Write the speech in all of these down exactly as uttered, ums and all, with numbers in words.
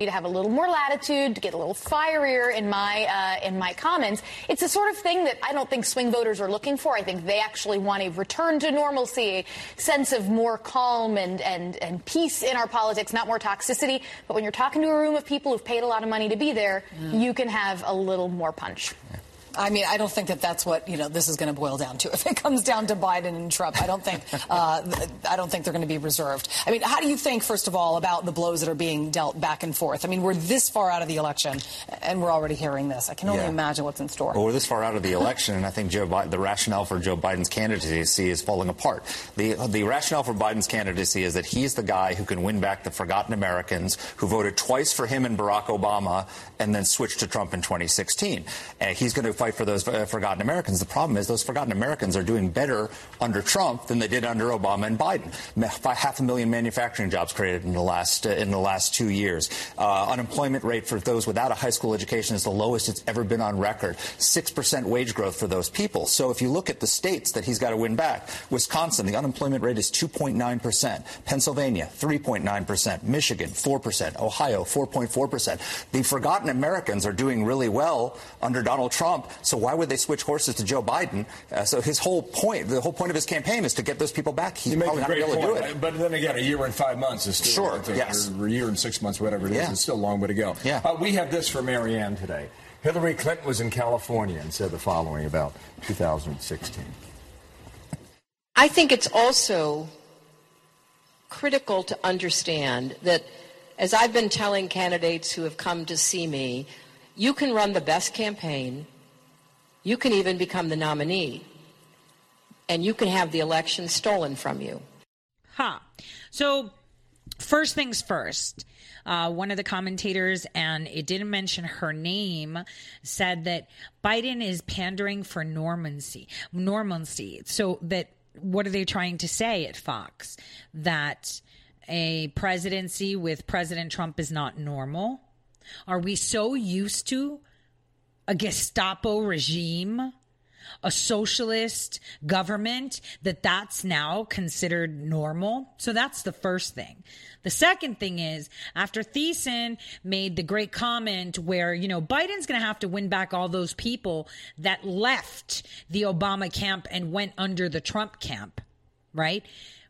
to have a little more latitude, to get a little fierier in my uh, in my comments. It's the sort of thing that I don't think swing voters are looking for. I think they actually want a return to normalcy, a sense of more calm and, and, and peace in our politics, not more toxicity. But when you're talking to a room of people who've paid a lot of money to be there, yeah. you can have a little more punch. Yeah. I mean, I don't think that that's what, you know, this is going to boil down to. If it comes down to Biden and Trump, I don't think uh, I don't think they're going to be reserved. I mean, how do you think, first of all, about the blows that are being dealt back and forth? I mean, we're this far out of the election, and we're already hearing this. I can only yeah. imagine what's in store. Well, we're this far out of the election, and I think Joe Biden, the rationale for Joe Biden's candidacy is falling apart. The, the rationale for Biden's candidacy is that he's the guy who can win back the forgotten Americans who voted twice for him and Barack Obama and then switched to Trump in twenty sixteen. Uh, he's going to fight for those uh, forgotten Americans. The problem is those forgotten Americans are doing better under Trump than they did under Obama and Biden. Half a million manufacturing jobs created in the last uh, in the last two years. Uh, unemployment rate for those without a high school education is the lowest it's ever been on record. Six percent wage growth for those people. So if you look at the states that he's got to win back, Wisconsin, the unemployment rate is two point nine percent. Pennsylvania, three point nine percent. Michigan, four percent. Ohio, four point four percent. The forgotten Americans are doing really well under Donald Trump. So why would they switch horses to Joe Biden? Uh, so his whole point, the whole point of his campaign is to get those people back. He's probably not going to be able point. to do it. But then again, a year and five months is still sure, a, yes. or a year and six months, whatever it is, yeah. it's still a long way to go. Yeah. Uh, we have this for Marianne today. Hillary Clinton was in California and said the following about two thousand sixteen. I think it's also critical to understand that, as I've been telling candidates who have come to see me, you can run the best campaign. You can even become the nominee, and you can have the election stolen from you. Huh. So first things first, uh, one of the commentators, and it didn't mention her name, said that Biden is pandering for normancy, normancy. So that what are they trying to say at Fox? That a presidency with President Trump is not normal? Are we so used to a Gestapo regime, a socialist government, that that's now considered normal? So that's the first thing. The second thing is, after Thiessen made the great comment where, you know, Biden's going to have to win back all those people that left the Obama camp and went under the Trump camp, right?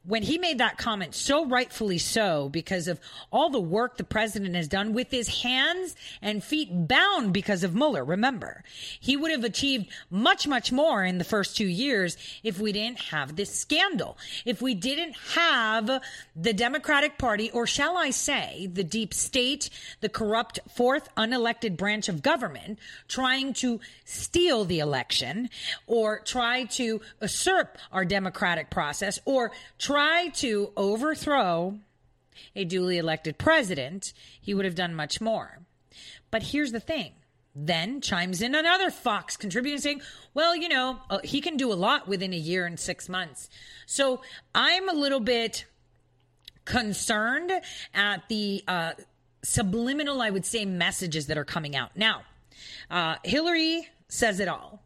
When he made that comment, so rightfully so, because of all the work the president has done with his hands and feet bound because of Mueller, remember, he would have achieved much, much more in the first two years if we didn't have this scandal, if we didn't have the Democratic Party, or shall I say, the deep state, the corrupt fourth unelected branch of government trying to steal the election or try to usurp our democratic process or try try to overthrow a duly elected president. He would have done much more. But here's the thing. Then chimes in another Fox contributor saying, well, you know, uh, he can do a lot within a year and six months. So I'm a little bit concerned at the uh, subliminal, I would say, messages that are coming out. Now, uh, Hillary says it all.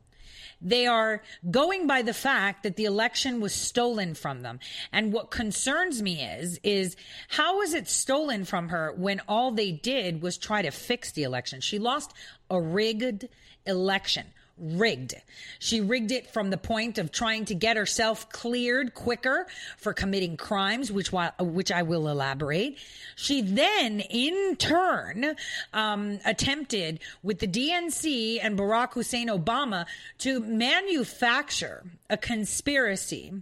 They are going by the fact that the election was stolen from them. And what concerns me is, is how was it stolen from her when all they did was try to fix the election? She lost a rigged election. Rigged. She rigged it from the point of trying to get herself cleared quicker for committing crimes, which while, which I will elaborate. She then, in turn, um, attempted with the D N C and Barack Hussein Obama to manufacture a conspiracy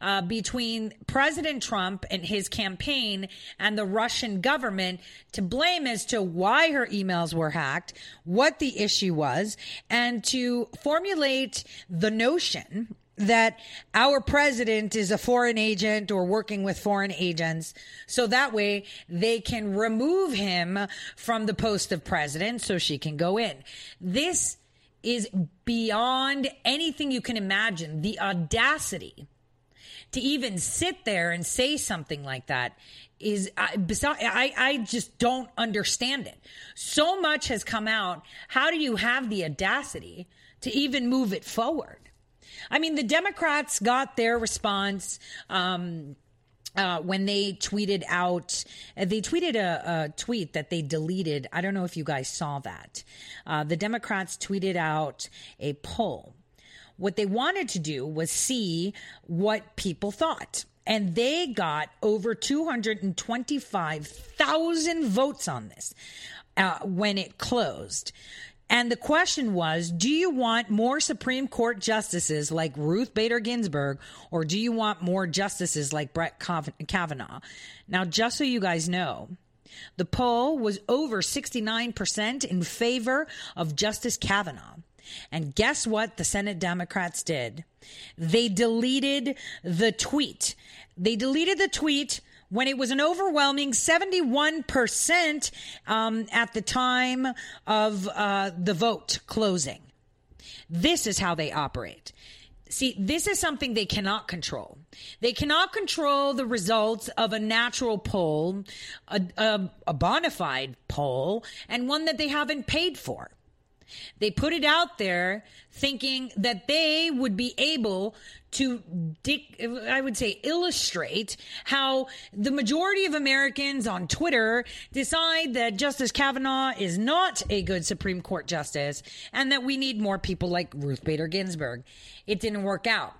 uh, between President Trump and his campaign and the Russian government to blame as to why her emails were hacked, what the issue was, and to formulate the notion that our president is a foreign agent or working with foreign agents, so that way they can remove him from the post of president so she can go in. This is beyond anything you can imagine. The audacity to even sit there and say something like that is I, I, I just don't understand it. So much has come out. How do you have the audacity to even move it forward? I mean, the Democrats got their response um, Uh, when they tweeted out, they tweeted a, a tweet that they deleted. I don't know if you guys saw that. Uh, the Democrats tweeted out a poll. What they wanted to do was see what people thought. And they got over two hundred twenty-five thousand votes on this uh, when it closed. And the question was, do you want more Supreme Court justices like Ruth Bader Ginsburg, or do you want more justices like Brett Kavanaugh? Now, just so you guys know, the poll was over sixty-nine percent in favor of Justice Kavanaugh. And guess what the Senate Democrats did? They deleted the tweet. They deleted the tweet when it was an overwhelming seventy-one percent um, at the time of uh, the vote closing. This is how they operate. See, this is something they cannot control. They cannot control the results of a natural poll, a, a, a bona fide poll, and one that they haven't paid for. They put it out there thinking that they would be able to, dic- I would say, illustrate how the majority of Americans on Twitter decide that Justice Kavanaugh is not a good Supreme Court justice and that we need more people like Ruth Bader Ginsburg. It didn't work out.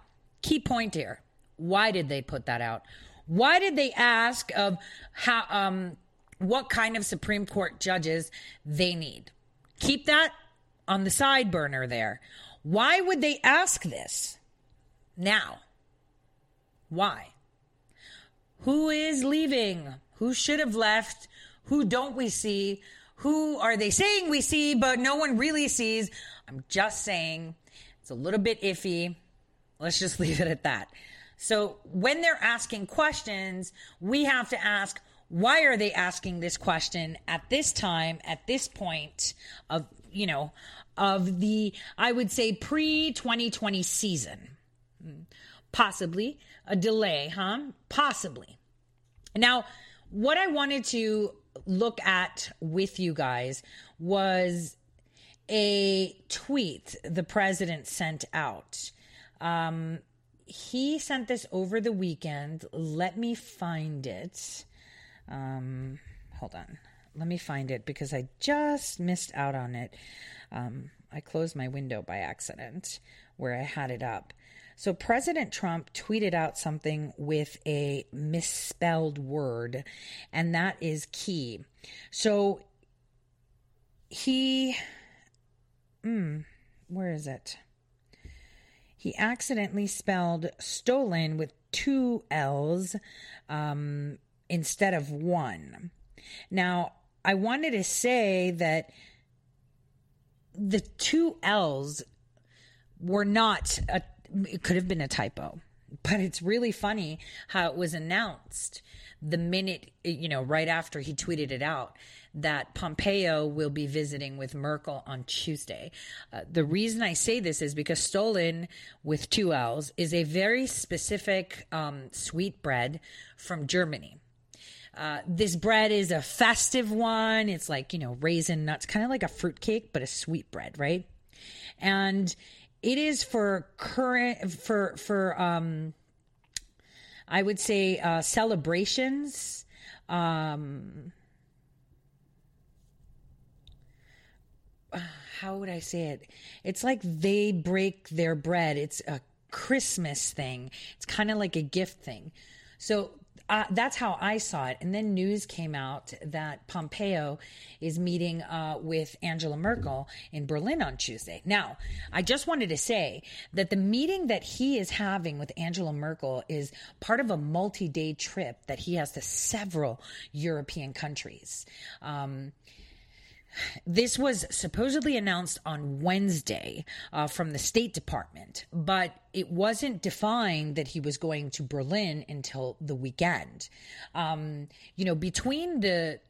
Key point here. Why did they put that out? Why did they ask of how, um, what kind of Supreme Court judges they need? Keep that on the side burner there. Why would they ask this now? Why? Who is leaving? Who should have left? Who don't we see? Who are they saying we see, but no one really sees? I'm just saying it's a little bit iffy. Let's just leave it at that. So when they're asking questions, we have to ask, why are they asking this question at this time, at this point of, you know, of the, I would say, pre twenty twenty season? Possibly a delay, huh? Possibly. Now, what I wanted to look at with you guys was a tweet the president sent out. Um, he sent this over the weekend. Let me find it. Um, hold on. Let me find it because I just missed out on it. Um, I closed my window by accident where I had it up. So President Trump tweeted out something with a misspelled word, and that is key. So he, mm, where is it? He accidentally spelled stolen with two L's, um, instead of one. Now, I wanted to say that the two L's were not, a, it could have been a typo, but it's really funny how it was announced the minute, you know, right after he tweeted it out, that Pompeo will be visiting with Merkel on Tuesday. Uh, the reason I say this is because stolen with two L's is a very specific um, sweet bread from Germany. Uh, this bread is a festive one. It's like, you know, raisin nuts, kind of like a fruitcake, but a sweet bread, right? And it is for current, for, for, um, I would say, uh, celebrations, um, how would I say it? It's like they break their bread. It's a Christmas thing. It's kind of like a gift thing. So, Uh, that's how I saw it. And then news came out that Pompeo is meeting uh, with Angela Merkel in Berlin on Tuesday. Now, I just wanted to say that the meeting that he is having with Angela Merkel is part of a multi-day trip that he has to several European countries. Um This was supposedly announced on Wednesday uh, from the State Department, but it wasn't defined that he was going to Berlin until the weekend. Um, you know, between the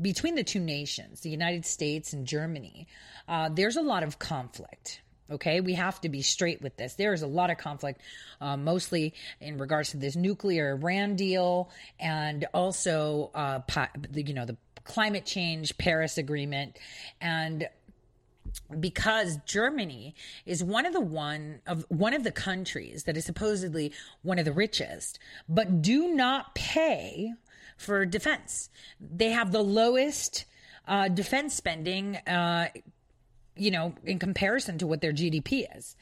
between the two nations, the United States and Germany, uh, there's a lot of conflict. Okay, we have to be straight with this. There is a lot of conflict, uh, mostly in regards to this nuclear Iran deal, and also, uh, you know, the climate change, Paris Agreement, and because Germany is one of the one of one of the countries that is supposedly one of the richest, but do not pay for defense. They have the lowest uh, defense spending, uh, you know, in comparison to what their G D P is.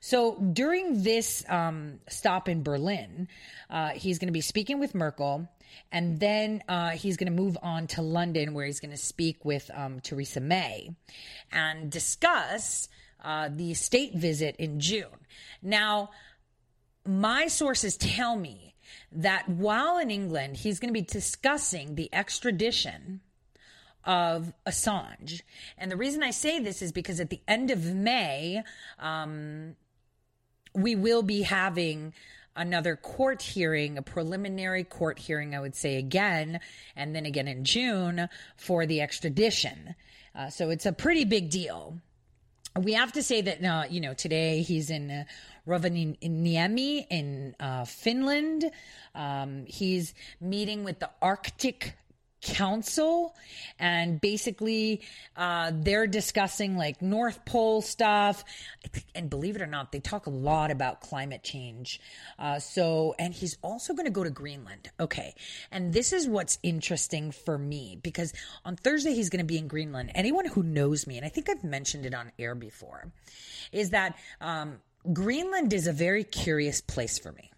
So during this um, stop in Berlin, uh, he's going to be speaking with Merkel, and then uh, he's going to move on to London, where he's going to speak with um, Theresa May and discuss uh, the state visit in June. Now, my sources tell me that while in England, he's going to be discussing the extradition of Assange. And the reason I say this is because at the end of May, um, we will be having another court hearing, a preliminary court hearing, I would say again, and then again in June for the extradition. Uh, so it's a pretty big deal. We have to say that, uh, you know, today he's in uh, Rovaniemi in uh, Finland. Um, he's meeting with the Arctic Council, and basically uh, they're discussing like North Pole stuff, and believe it or not, they talk a lot about climate change. Uh, so, and he's also going to go to Greenland. Okay, and this is what's interesting for me, because on Thursday he's going to be in Greenland. Anyone who knows me, and I think I've mentioned it on air before, is that um, Greenland is a very curious place for me.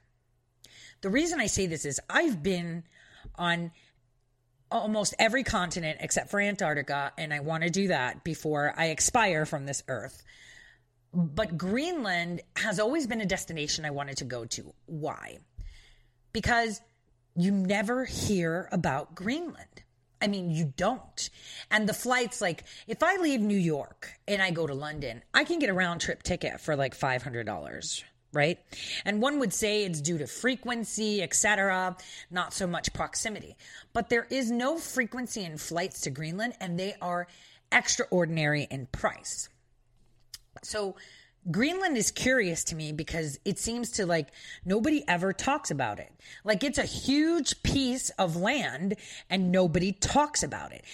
The reason I say this is I've been on almost every continent except for Antarctica, and I want to do that before I expire from this earth. But Greenland has always been a destination I wanted to go to. Why? Because you never hear about Greenland. I mean, you don't. And the flights, like if I leave New York and I go to London, I can get a round trip ticket for like five hundred dollars. Right? And one would say it's due to frequency, et cetera, not so much proximity. But there is no frequency in flights to Greenland, and they are extraordinary in price. So Greenland is curious to me because it seems to like nobody ever talks about it. Like it's a huge piece of land and nobody talks about it.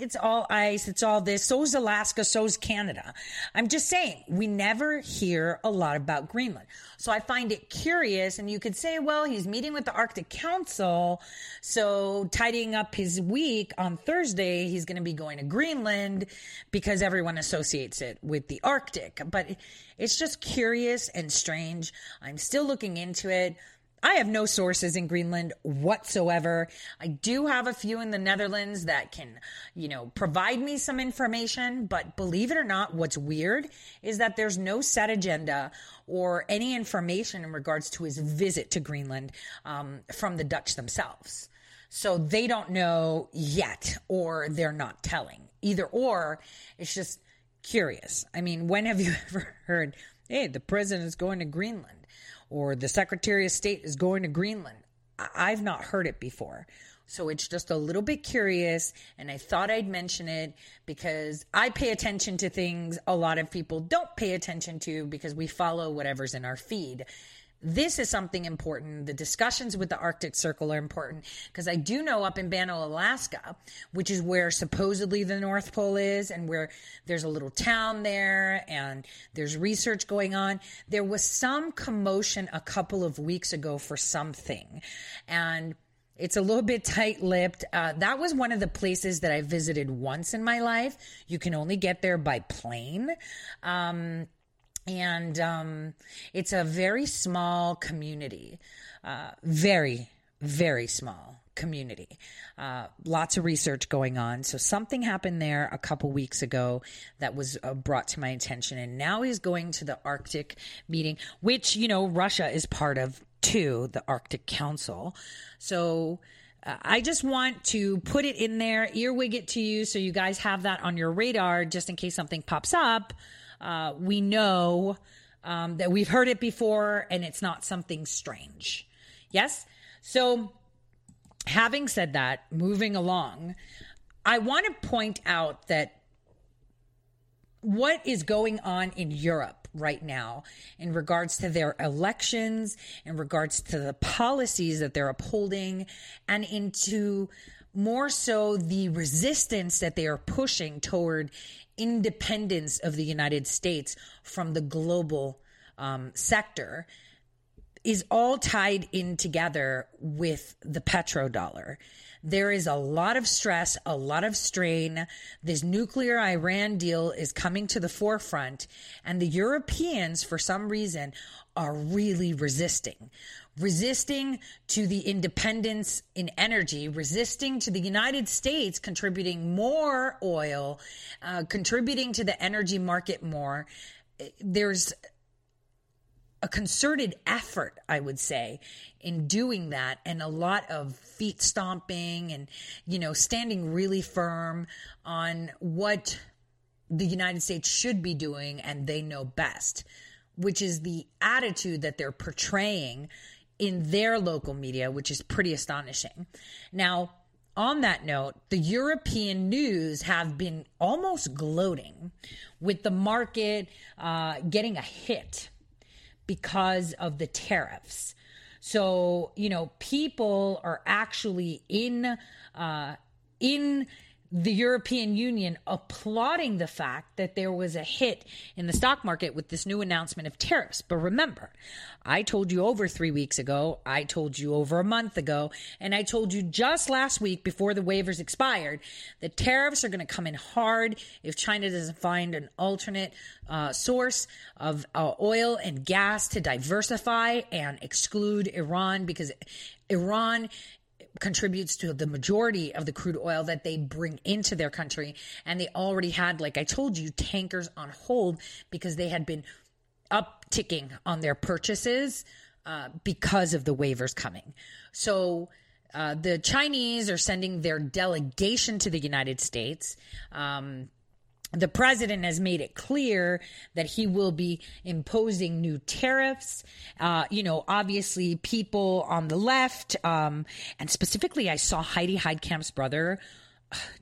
It's all ice. It's all this. So's Alaska. So's Canada. I'm just saying we never hear a lot about Greenland. So I find it curious, and you could say, well, he's meeting with the Arctic Council. So tidying up his week on Thursday, he's going to be going to Greenland because everyone associates it with the Arctic. But it's just curious and strange. I'm still looking into it. I have no sources in Greenland whatsoever. I do have a few in the Netherlands that can, you know, provide me some information. But believe it or not, what's weird is that there's no set agenda or any information in regards to his visit to Greenland um, from the Dutch themselves. So they don't know yet, or they're not telling. Either or, it's just curious. I mean, when have you ever heard, hey, the president is going to Greenland, or the Secretary of State is going to Greenland? I've not heard it before. So it's just a little bit curious, and I thought I'd mention it because I pay attention to things a lot of people don't pay attention to because we follow whatever's in our feed. This is something important. The discussions with the Arctic Circle are important because I do know up in Banno, Alaska, which is where supposedly the North Pole is, and where there's a little town there and there's research going on. There was some commotion a couple of weeks ago for something, and it's a little bit tight-lipped. Uh, that was one of the places that I visited once in my life. You can only get there by plane. Um And um, it's a very small community, uh, very, very small community. Uh, lots of research going on. So something happened there a couple weeks ago that was uh, brought to my attention. And now he's going to the Arctic meeting, which, you know, Russia is part of too, the Arctic Council. So uh, I just want to put it in there, earwig it to you, so you guys have that on your radar just in case something pops up. Uh, we know um, that we've heard it before, and it's not something strange. Yes? So having said that, moving along, I want to point out that what is going on in Europe right now in regards to their elections, in regards to the policies that they're upholding, and into more so the resistance that they are pushing toward independence of the United States from the global um, sector is all tied in together with the petrodollar. There is a lot of stress, a lot of strain. This nuclear Iran deal is coming to the forefront, and the Europeans, for some reason, are really resisting. Resisting to the independence in energy, resisting to the United States contributing more oil, uh, contributing to the energy market more. There's a concerted effort, I would say, in doing that, and a lot of feet stomping and, you know, standing really firm on what the United States should be doing and they know best, which is the attitude that they're portraying in their local media, which is pretty astonishing. Now, on that note, the European news have been almost gloating with the market uh, getting a hit because of the tariffs. So, you know, people are actually in uh, in the European Union applauding the fact that there was a hit in the stock market with this new announcement of tariffs. But remember, I told you over three weeks ago, I told you over a month ago, and I told you just last week before the waivers expired, the tariffs are going to come in hard if China doesn't find an alternate uh, source of uh, oil and gas to diversify and exclude Iran, because Iran contributes to the majority of the crude oil that they bring into their country. And they already had, like I told you, tankers on hold because they had been upticking on their purchases uh, because of the waivers coming. So uh, the Chinese are sending their delegation to the United States. Um, the president has made it clear that he will be imposing new tariffs. Uh, you know, obviously people on the left, um, and specifically I saw Heidi Heitkamp's brother,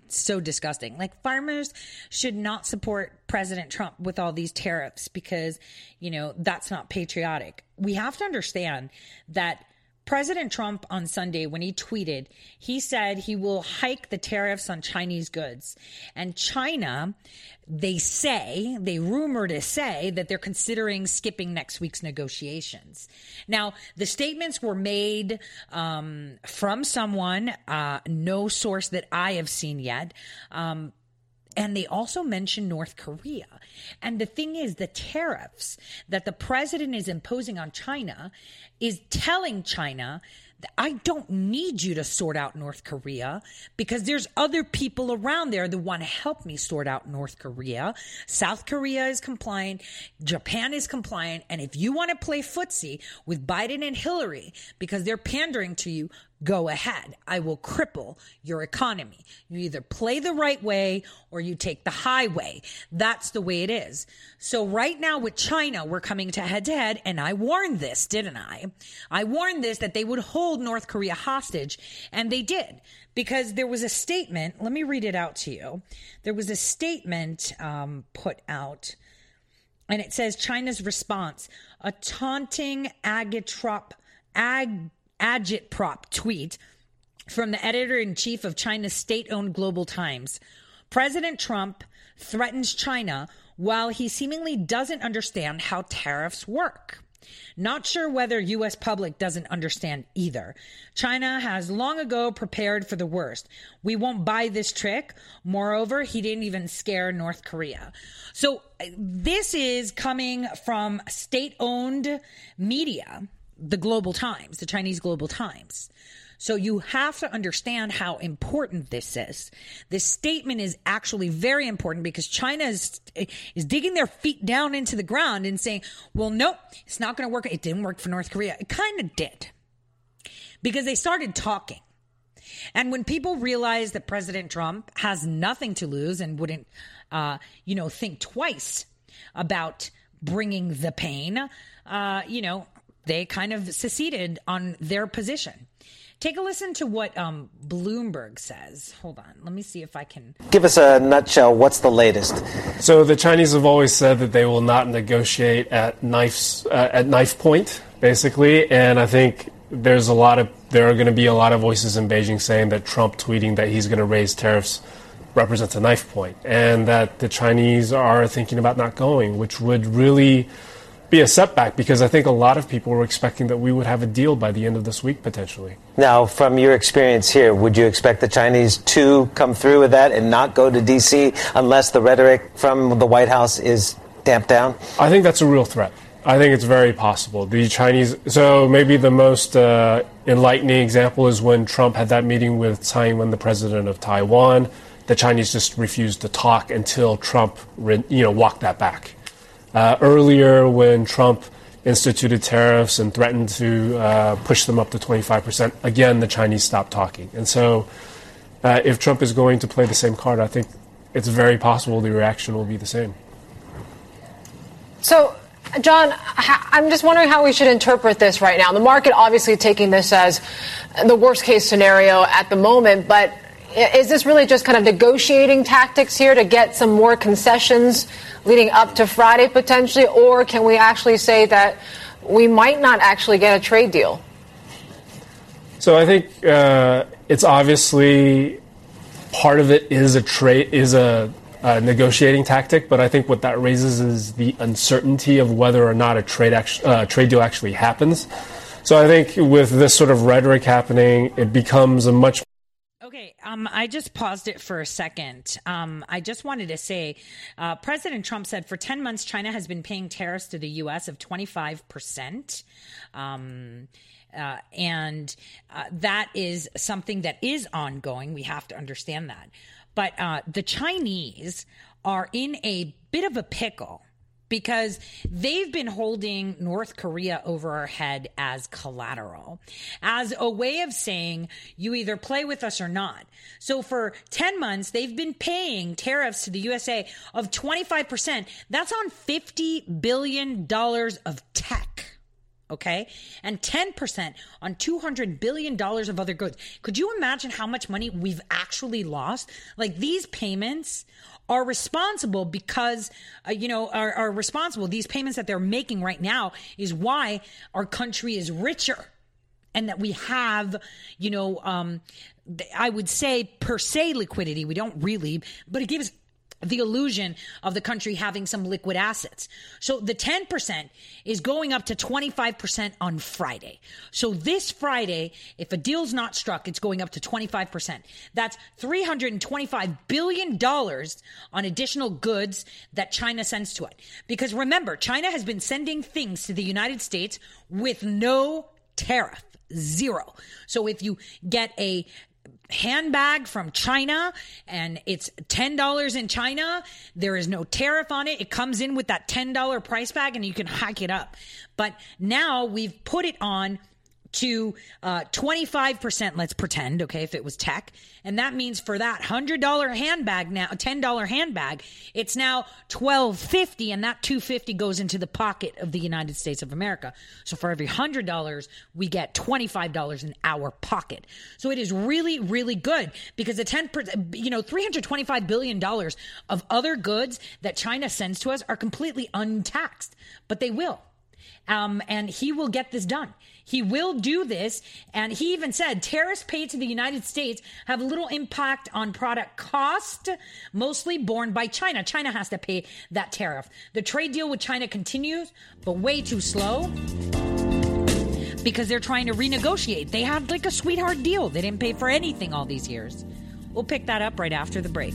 so disgusting. Like, farmers should not support President Trump with all these tariffs because, you know, that's not patriotic. We have to understand that President Trump on Sunday, when he tweeted, he said he will hike the tariffs on Chinese goods. And China, they say, they rumor to say that they're considering skipping next week's negotiations. Now, the statements were made um, from someone, uh, no source that I have seen yet. Um, And they also mentioned North Korea. And the thing is, the tariffs that the president is imposing on China is telling China that I don't need you to sort out North Korea because there's other people around there that want to help me sort out North Korea. South Korea is compliant. Japan is compliant. And if you want to play footsie with Biden and Hillary because they're pandering to you, go ahead. I will cripple your economy. You either play the right way or you take the highway. That's the way it is. So right now with China, we're coming to head to head. And I warned this, didn't I? I warned this that they would hold North Korea hostage. And they did, because there was a statement. Let me read it out to you. There was a statement um, put out, and it says China's response, a taunting agitprop, ag. agitprop tweet from the editor-in-chief of China's state-owned Global Times. President Trump threatens China while he seemingly doesn't understand how tariffs work. Not sure whether U S public doesn't understand either. China has long ago prepared for the worst. We won't buy this trick. Moreover, he didn't even scare North Korea. So this is coming from state-owned media, the Global Times, the Chinese Global Times. So you have to understand how important this is. This statement is actually very important because China is, is digging their feet down into the ground and saying, well, nope, it's not going to work. It didn't work for North Korea. It kind of did, because they started talking. And when people realize that President Trump has nothing to lose and wouldn't, uh, you know, think twice about bringing the pain, uh, you know, they kind of seceded on their position. Take a listen to what um, Bloomberg says. Hold on. Let me see if I can. Give us a nutshell. What's the latest? So the Chinese have always said that they will not negotiate at, knives, uh, at knife point, basically. And I think there's a lot of there are going to be a lot of voices in Beijing saying that Trump tweeting that he's going to raise tariffs represents a knife point, and that the Chinese are thinking about not going, which would really be a setback, because I think a lot of people were expecting that we would have a deal by the end of this week, potentially. Now, from your experience here, would you expect the Chinese to come through with that and not go to D C unless the rhetoric from the White House is damped down? I think that's a real threat. I think it's very possible. The Chinese, so maybe the most uh, enlightening example is when Trump had that meeting with Tsai Ing-wen, the president of Taiwan. The Chinese just refused to talk until Trump, you know, walked that back. Uh, earlier, when Trump instituted tariffs and threatened to uh, push them up to twenty-five percent, again, the Chinese stopped talking. And so uh, if Trump is going to play the same card, I think it's very possible the reaction will be the same. So, John, I'm just wondering how we should interpret this right now. The market obviously taking this as the worst case scenario at the moment, but is this really just kind of negotiating tactics here to get some more concessions leading up to Friday potentially, or can we actually say that we might not actually get a trade deal? So I think uh, it's obviously part of it is a trade is a. Uh, negotiating tactic, but I think what that raises is the uncertainty of whether or not a trade act- uh, trade deal actually happens. So I think with this sort of rhetoric happening, it becomes a much... Okay, um, I just paused it for a second. Um, I just wanted to say, uh, President Trump said for ten months, China has been paying tariffs to the U S of twenty-five percent. Um Uh, and uh, that is something that is ongoing. We have to understand that. But uh, the Chinese are in a bit of a pickle because they've been holding North Korea over our head as collateral, as a way of saying you either play with us or not. So for ten months, they've been paying tariffs to the U S A of twenty-five percent. That's on fifty billion dollars of tech. Okay, and ten percent on two hundred billion dollars of other goods. Could you imagine how much money we've actually lost? Like, these payments are responsible because, uh, you know, are, are responsible. These payments that they're making right now is why our country is richer, and that we have, you know, um, I would say per se liquidity. We don't really, but it gives the illusion of the country having some liquid assets. So the ten percent is going up to twenty-five percent on Friday. So this Friday, if a deal's not struck, it's going up to twenty-five percent. That's three hundred twenty-five billion dollars on additional goods that China sends to it. Because remember, China has been sending things to the United States with no tariff, zero. So if you get a handbag from China and it's ten dollars in China, there is no tariff on it. It comes in with that ten dollars price bag and you can hack it up. But now we've put it on to uh, twenty-five percent, let's pretend, okay, if it was tech. And that means for that one hundred dollars handbag now, ten dollars handbag, it's now twelve fifty, and that two fifty goes into the pocket of the United States of America. So for every one hundred dollars, we get twenty-five dollars in our pocket. So it is really, really good, because the ten percent, you know, three hundred twenty-five billion dollars of other goods that China sends to us are completely untaxed, but they will. Um, and he will get this done. He will do this. And he even said tariffs paid to the United States have little impact on product cost, mostly borne by China. China has to pay that tariff. The trade deal with China continues, but way too slow, because they're trying to renegotiate. They had like a sweetheart deal. They didn't pay for anything all these years. We'll pick that up right after the break.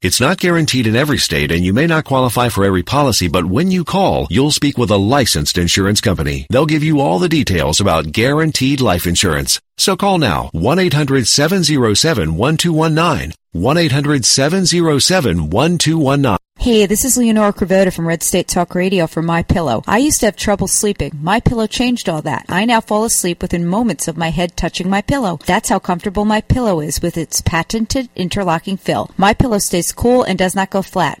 It's not guaranteed in every state, and you may not qualify for every policy, but when you call, you'll speak with a licensed insurance company. They'll give you all the details about guaranteed life insurance. So call now, one eight hundred, seven oh seven, one two one nine, one eight hundred, seven oh seven, one two one nine. Hey, this is Leonora Cravota from Red State Talk Radio for MyPillow. I used to have trouble sleeping. MyPillow changed all that. I now fall asleep within moments of my head touching my pillow. That's how comfortable MyPillow is with its patented interlocking fill. MyPillow stays cool and does not go flat.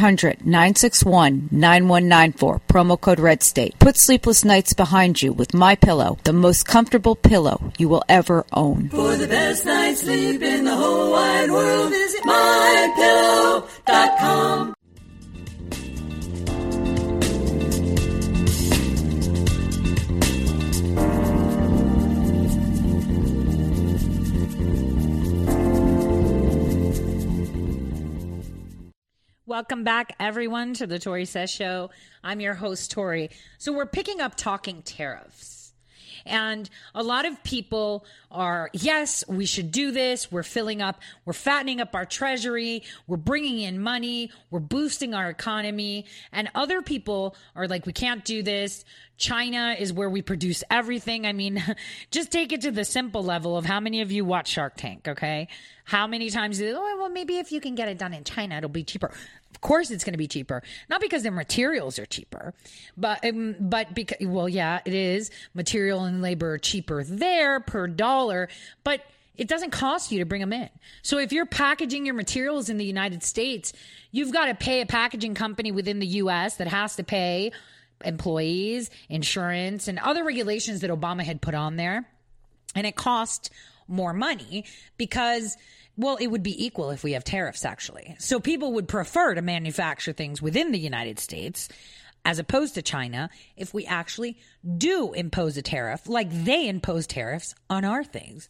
hundred, nine six one, nine one nine four, promo code Red State. Put sleepless nights behind you with MyPillow, the most comfortable pillow you will ever own. For the best night's sleep in the whole wide world, visit my pillow dot com. Welcome back, everyone, to the Tori Says Show. I'm your host, Tori. So we're picking up talking tariffs. And a lot of people are, yes, we should do this. We're filling up. We're fattening up our treasury. We're bringing in money. We're boosting our economy. And other people are like, we can't do this. China is where we produce everything. I mean, just take it to the simple level of how many of you watch Shark Tank, okay? How many times, oh, well, maybe if you can get it done in China, it'll be cheaper. Of course it's going to be cheaper. Not because their materials are cheaper, but, um, but because, well, yeah, it is. Material and labor are cheaper there per dollar, but it doesn't cost you to bring them in. So if you're packaging your materials in the United States, you've got to pay a packaging company within the U S that has to pay employees, insurance, and other regulations that Obama had put on there. And it cost more money because, well, it would be equal if we have tariffs, actually. So people would prefer to manufacture things within the United States as opposed to China if we actually do impose a tariff, like they impose tariffs on our things.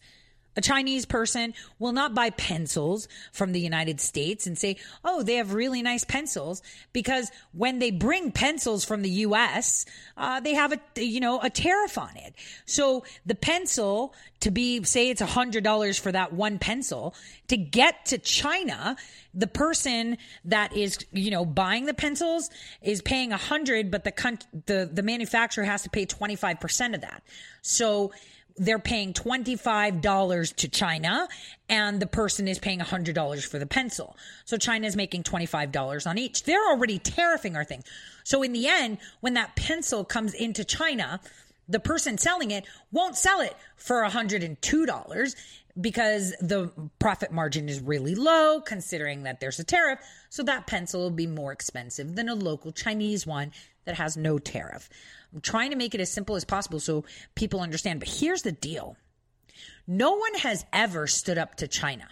A Chinese person will not buy pencils from the United States and say, oh, they have really nice pencils, because when they bring pencils from the U S, uh, they have a, you know, a tariff on it. So the pencil to be, say it's one hundred dollars for that one pencil, to get to China, the person that is, you know, buying the pencils is paying one hundred dollars, but the con- the, the manufacturer has to pay twenty-five percent of that. So they're paying twenty-five dollars to China, and the person is paying one hundred dollars for the pencil. So China's making twenty-five dollars on each. They're already tariffing our thing. So in the end, when that pencil comes into China, the person selling it won't sell it for one hundred two dollars because the profit margin is really low, considering that there's a tariff. So that pencil will be more expensive than a local Chinese one that has no tariff. I'm trying to make it as simple as possible so people understand. But here's the deal. No one has ever stood up to China.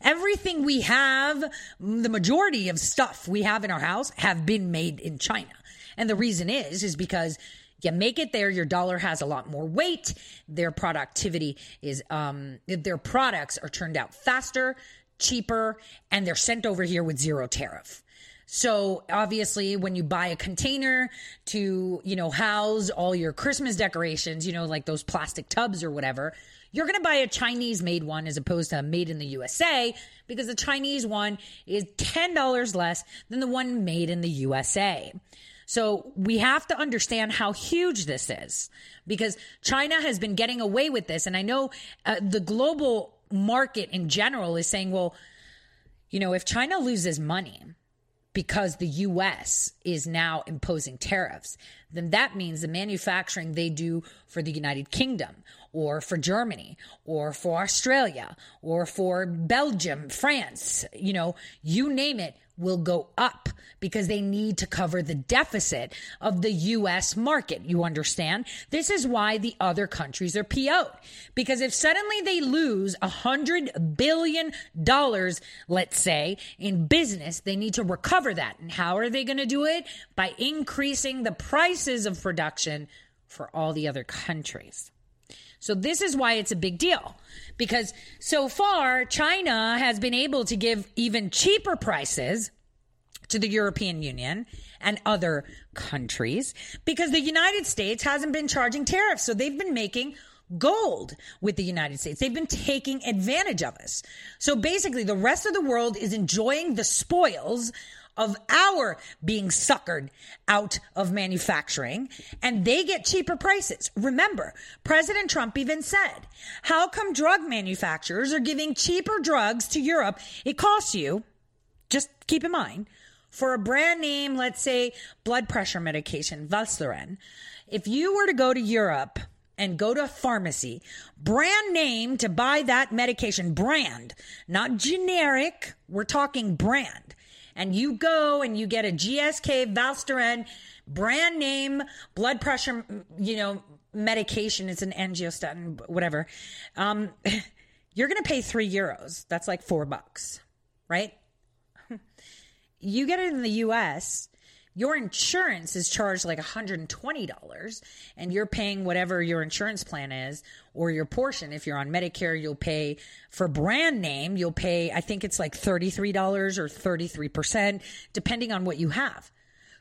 Everything we have, the majority of stuff we have in our house, have been made in China. And the reason is, is because you make it there, your dollar has a lot more weight. Their productivity is, um, their products are turned out faster, cheaper, and they're sent over here with zero tariff. So obviously when you buy a container to, you know, house all your Christmas decorations, you know, like those plastic tubs or whatever, You're going to buy a Chinese-made one as opposed to a made in the U S A because the Chinese one is ten dollars less than the one made in the U S A. So we have to understand how huge this is because China has been getting away with this. And I know uh, the global market in general is saying, well, you know, if China loses money because the U S is now imposing tariffs, then that means the manufacturing they do for the United Kingdom or for Germany or for Australia or for Belgium, France, you know, you name it, will go up because they need to cover the deficit of the U S market. You understand? This is why the other countries are P O'd. Because if suddenly they lose one hundred billion dollars, let's say, in business, they need to recover that. And how are they going to do it? By increasing the prices of production for all the other countries. So this is why it's a big deal, because so far China has been able to give even cheaper prices to the European Union and other countries because the United States hasn't been charging tariffs. So they've been making gold with the United States. They've been taking advantage of us. So basically the rest of the world is enjoying the spoils of our being suckered out of manufacturing, and they get cheaper prices. Remember, President Trump even said, how come drug manufacturers are giving cheaper drugs to Europe? It costs you, just keep in mind, for a brand name, let's say blood pressure medication, Valsartan, if you were to go to Europe and go to a pharmacy, brand name to buy that medication, brand, not generic, we're talking brand, and you go and you get a G S K Valsartan brand name blood pressure, you know, medication. It's an angiostatin, whatever. Um, you're going to pay three euros. That's like four bucks, right? You get it in the U S, your insurance is charged like one hundred twenty dollars and you're paying whatever your insurance plan is or your portion. If you're on Medicare, you'll pay for brand name. You'll pay, I think it's like thirty-three dollars or thirty-three percent, depending on what you have.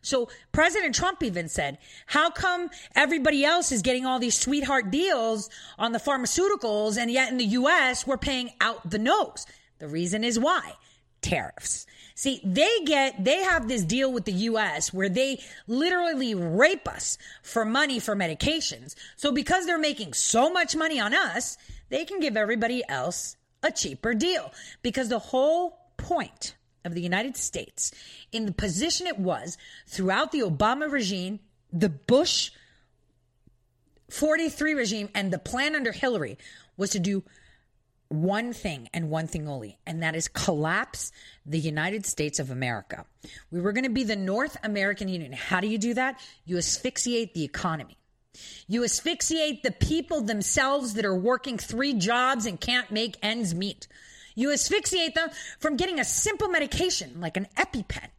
So President Trump even said, how come everybody else is getting all these sweetheart deals on the pharmaceuticals and yet in the U S we're paying out the nose? The reason is why? Tariffs. See, they get, they have this deal with the U S where they literally rape us for money for medications. So because they're making so much money on us, they can give everybody else a cheaper deal. Because the whole point of the United States in the position it was throughout the Obama regime, the Bush forty-three regime, and the plan under Hillary was to do one thing and one thing only, and that is collapse the United States of America. We were going to be the North American Union. How do you do that? You asphyxiate the economy. You asphyxiate the people themselves that are working three jobs and can't make ends meet. You asphyxiate them from getting a simple medication like an EpiPen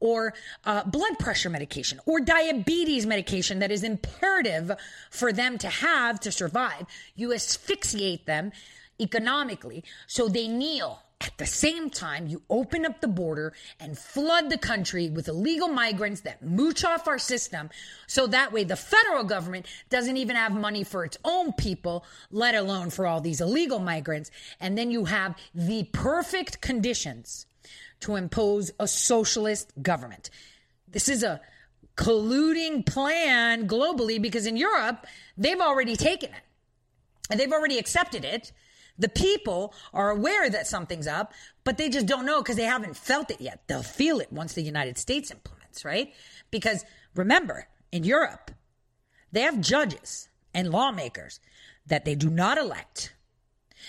or uh, blood pressure medication or diabetes medication that is imperative for them to have to survive. You asphyxiate them economically, so they kneel. At the same time, you open up the border and flood the country with illegal migrants that mooch off our system, so that way the federal government doesn't even have money for its own people, let alone for all these illegal migrants. And then you have the perfect conditions to impose a socialist government. This is a colluding plan globally, because in Europe, they've already taken it and they've already accepted it. The people are aware that something's up, but they just don't know because they haven't felt it yet. They'll feel it once the United States implements, right? Because remember, in Europe, they have judges and lawmakers that they do not elect,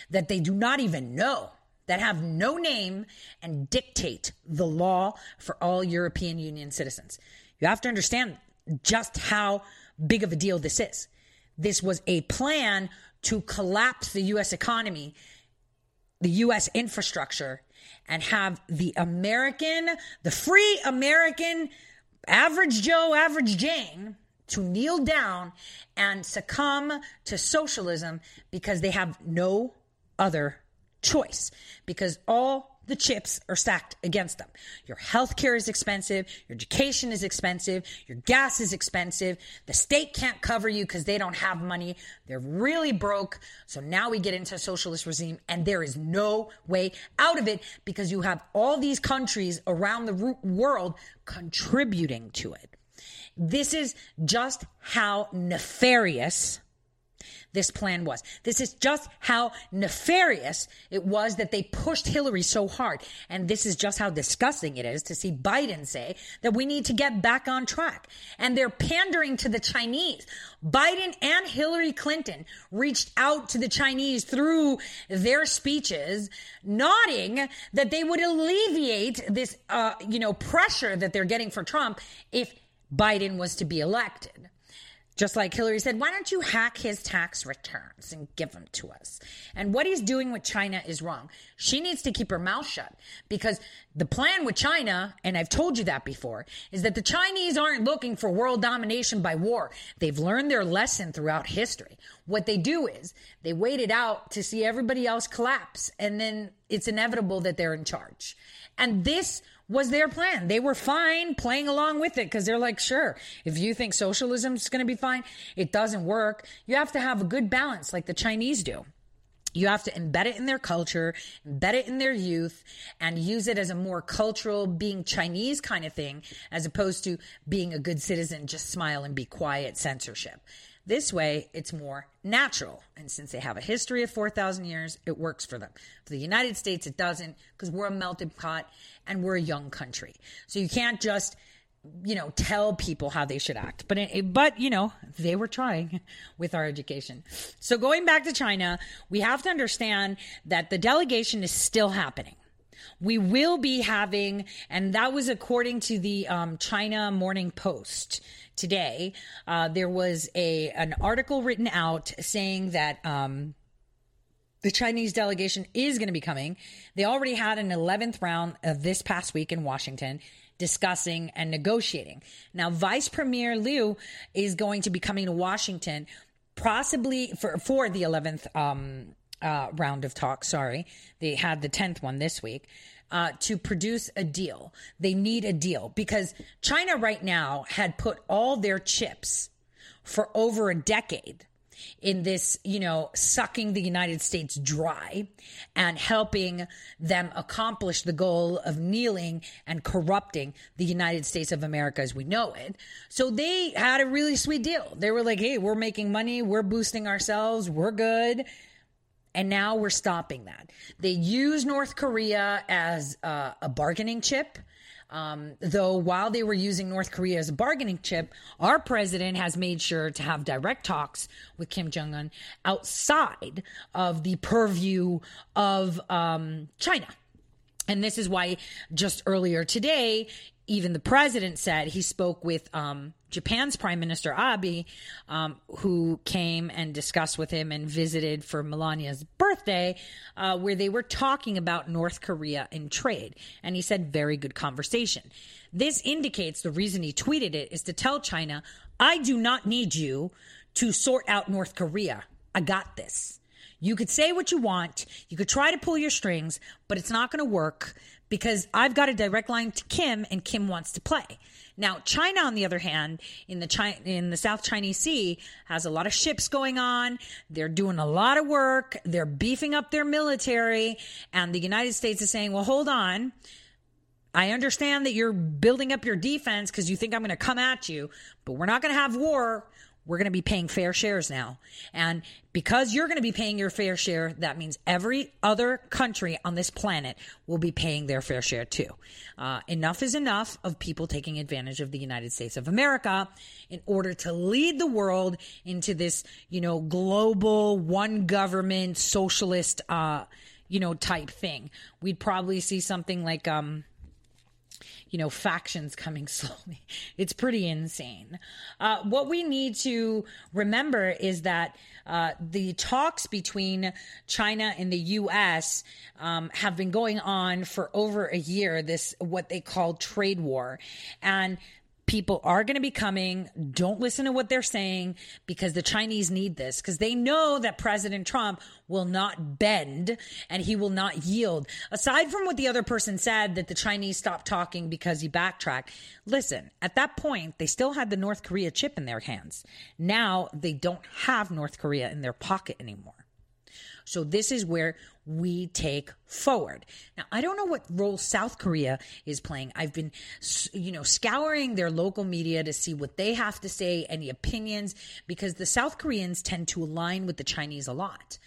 that they do not even know, that have no name and dictate the law for all European Union citizens. You have to understand just how big of a deal this is. This was a plan to collapse the U S economy, the U S infrastructure, and have the American, the free American, average Joe, average Jane, to kneel down and succumb to socialism because they have no other choice. Because all the chips are stacked against them. Your healthcare is expensive. Your education is expensive. Your gas is expensive. The state can't cover you because they don't have money. They're really broke. So now we get into a socialist regime, and there is no way out of it because you have all these countries around the world contributing to it. This is just how nefarious this plan was. This is just how nefarious it was that they pushed Hillary so hard. And this is just how disgusting it is to see Biden say that we need to get back on track. And they're pandering to the Chinese. Biden and Hillary Clinton reached out to the Chinese through their speeches, nodding that they would alleviate this, uh, you know, pressure that they're getting for Trump if Biden was to be elected. Just like Hillary said, why don't you hack his tax returns and give them to us? And what he's doing with China is wrong. She needs to keep her mouth shut because the plan with China, and I've told you that before, is that the Chinese aren't looking for world domination by war. They've learned their lesson throughout history. What they do is they wait it out to see everybody else collapse, and then it's inevitable that they're in charge. And this was their plan. They were fine playing along with it because they're like, sure, if you think socialism is going to be fine, it doesn't work. You have to have a good balance like the Chinese do. You have to embed it in their culture, embed it in their youth, and use it as a more cultural being Chinese kind of thing as opposed to being a good citizen, just smile and be quiet censorship. This way, it's more natural. And since they have a history of four thousand years, it works for them. For the United States, it doesn't because we're a melted pot and we're a young country. So you can't just, you know, tell people how they should act. But, it, but you know, they were trying with our education. So going back to China, we have to understand that the delegation is still happening. We will be having, and that was according to the um, China Morning Post today, uh, there was a an article written out saying that um, the Chinese delegation is going to be coming. They already had an eleventh round of this past week in Washington discussing and negotiating. Now, Vice Premier Liu is going to be coming to Washington possibly for, for the eleventh um Uh, round of talk, sorry. They had the tenth one this week uh, to produce a deal. They need a deal because China right now had put all their chips for over a decade in this, you know, sucking the United States dry and helping them accomplish the goal of kneeling and corrupting the United States of America as we know it. So they had a really sweet deal. They were like, hey, we're making money. We're boosting ourselves. We're good. And now we're stopping that. They use North Korea as uh, a bargaining chip. Um, though while they were using North Korea as a bargaining chip, our president has made sure to have direct talks with Kim Jong-un outside of the purview of um, China. And this is why just earlier today, even the president said he spoke with um, Japan's Prime Minister Abe, um, who came and discussed with him and visited for Melania's birthday, uh, where they were talking about North Korea and trade. And he said, very good conversation. This indicates the reason he tweeted it is to tell China, I do not need you to sort out North Korea. I got this. You could say what you want. You could try to pull your strings, but it's not going to work because I've got a direct line to Kim and Kim wants to play. Now, China, on the other hand, in the China, in the South Chinese Sea has a lot of ships going on. They're doing a lot of work. They're beefing up their military. And the United States is saying, well, hold on. I understand that you're building up your defense because you think I'm going to come at you, but we're not going to have war. We're going to be paying fair shares now. And because you're going to be paying your fair share, that means every other country on this planet will be paying their fair share too. Uh, enough is enough of people taking advantage of the United States of America in order to lead the world into this, you know, global one government socialist, uh, you know, type thing. We'd probably see something like, um, you know, factions coming slowly. It's pretty insane. Uh, what we need to remember is that uh, the talks between China and the U S um, have been going on for over a year, this what they call trade war. And People are going to be coming. Don't listen to what they're saying, because the Chinese need this, because they know that President Trump will not bend and he will not yield. Aside from what the other person said, that the Chinese stopped talking because he backtracked. Listen, at that point, they still had the North Korea chip in their hands. Now they don't have North Korea in their pocket anymore. So this is where we take forward. Now, I don't know what role South Korea is playing. I've been, you know, scouring their local media to see what they have to say, any opinions, because the South Koreans tend to align with the Chinese a lot.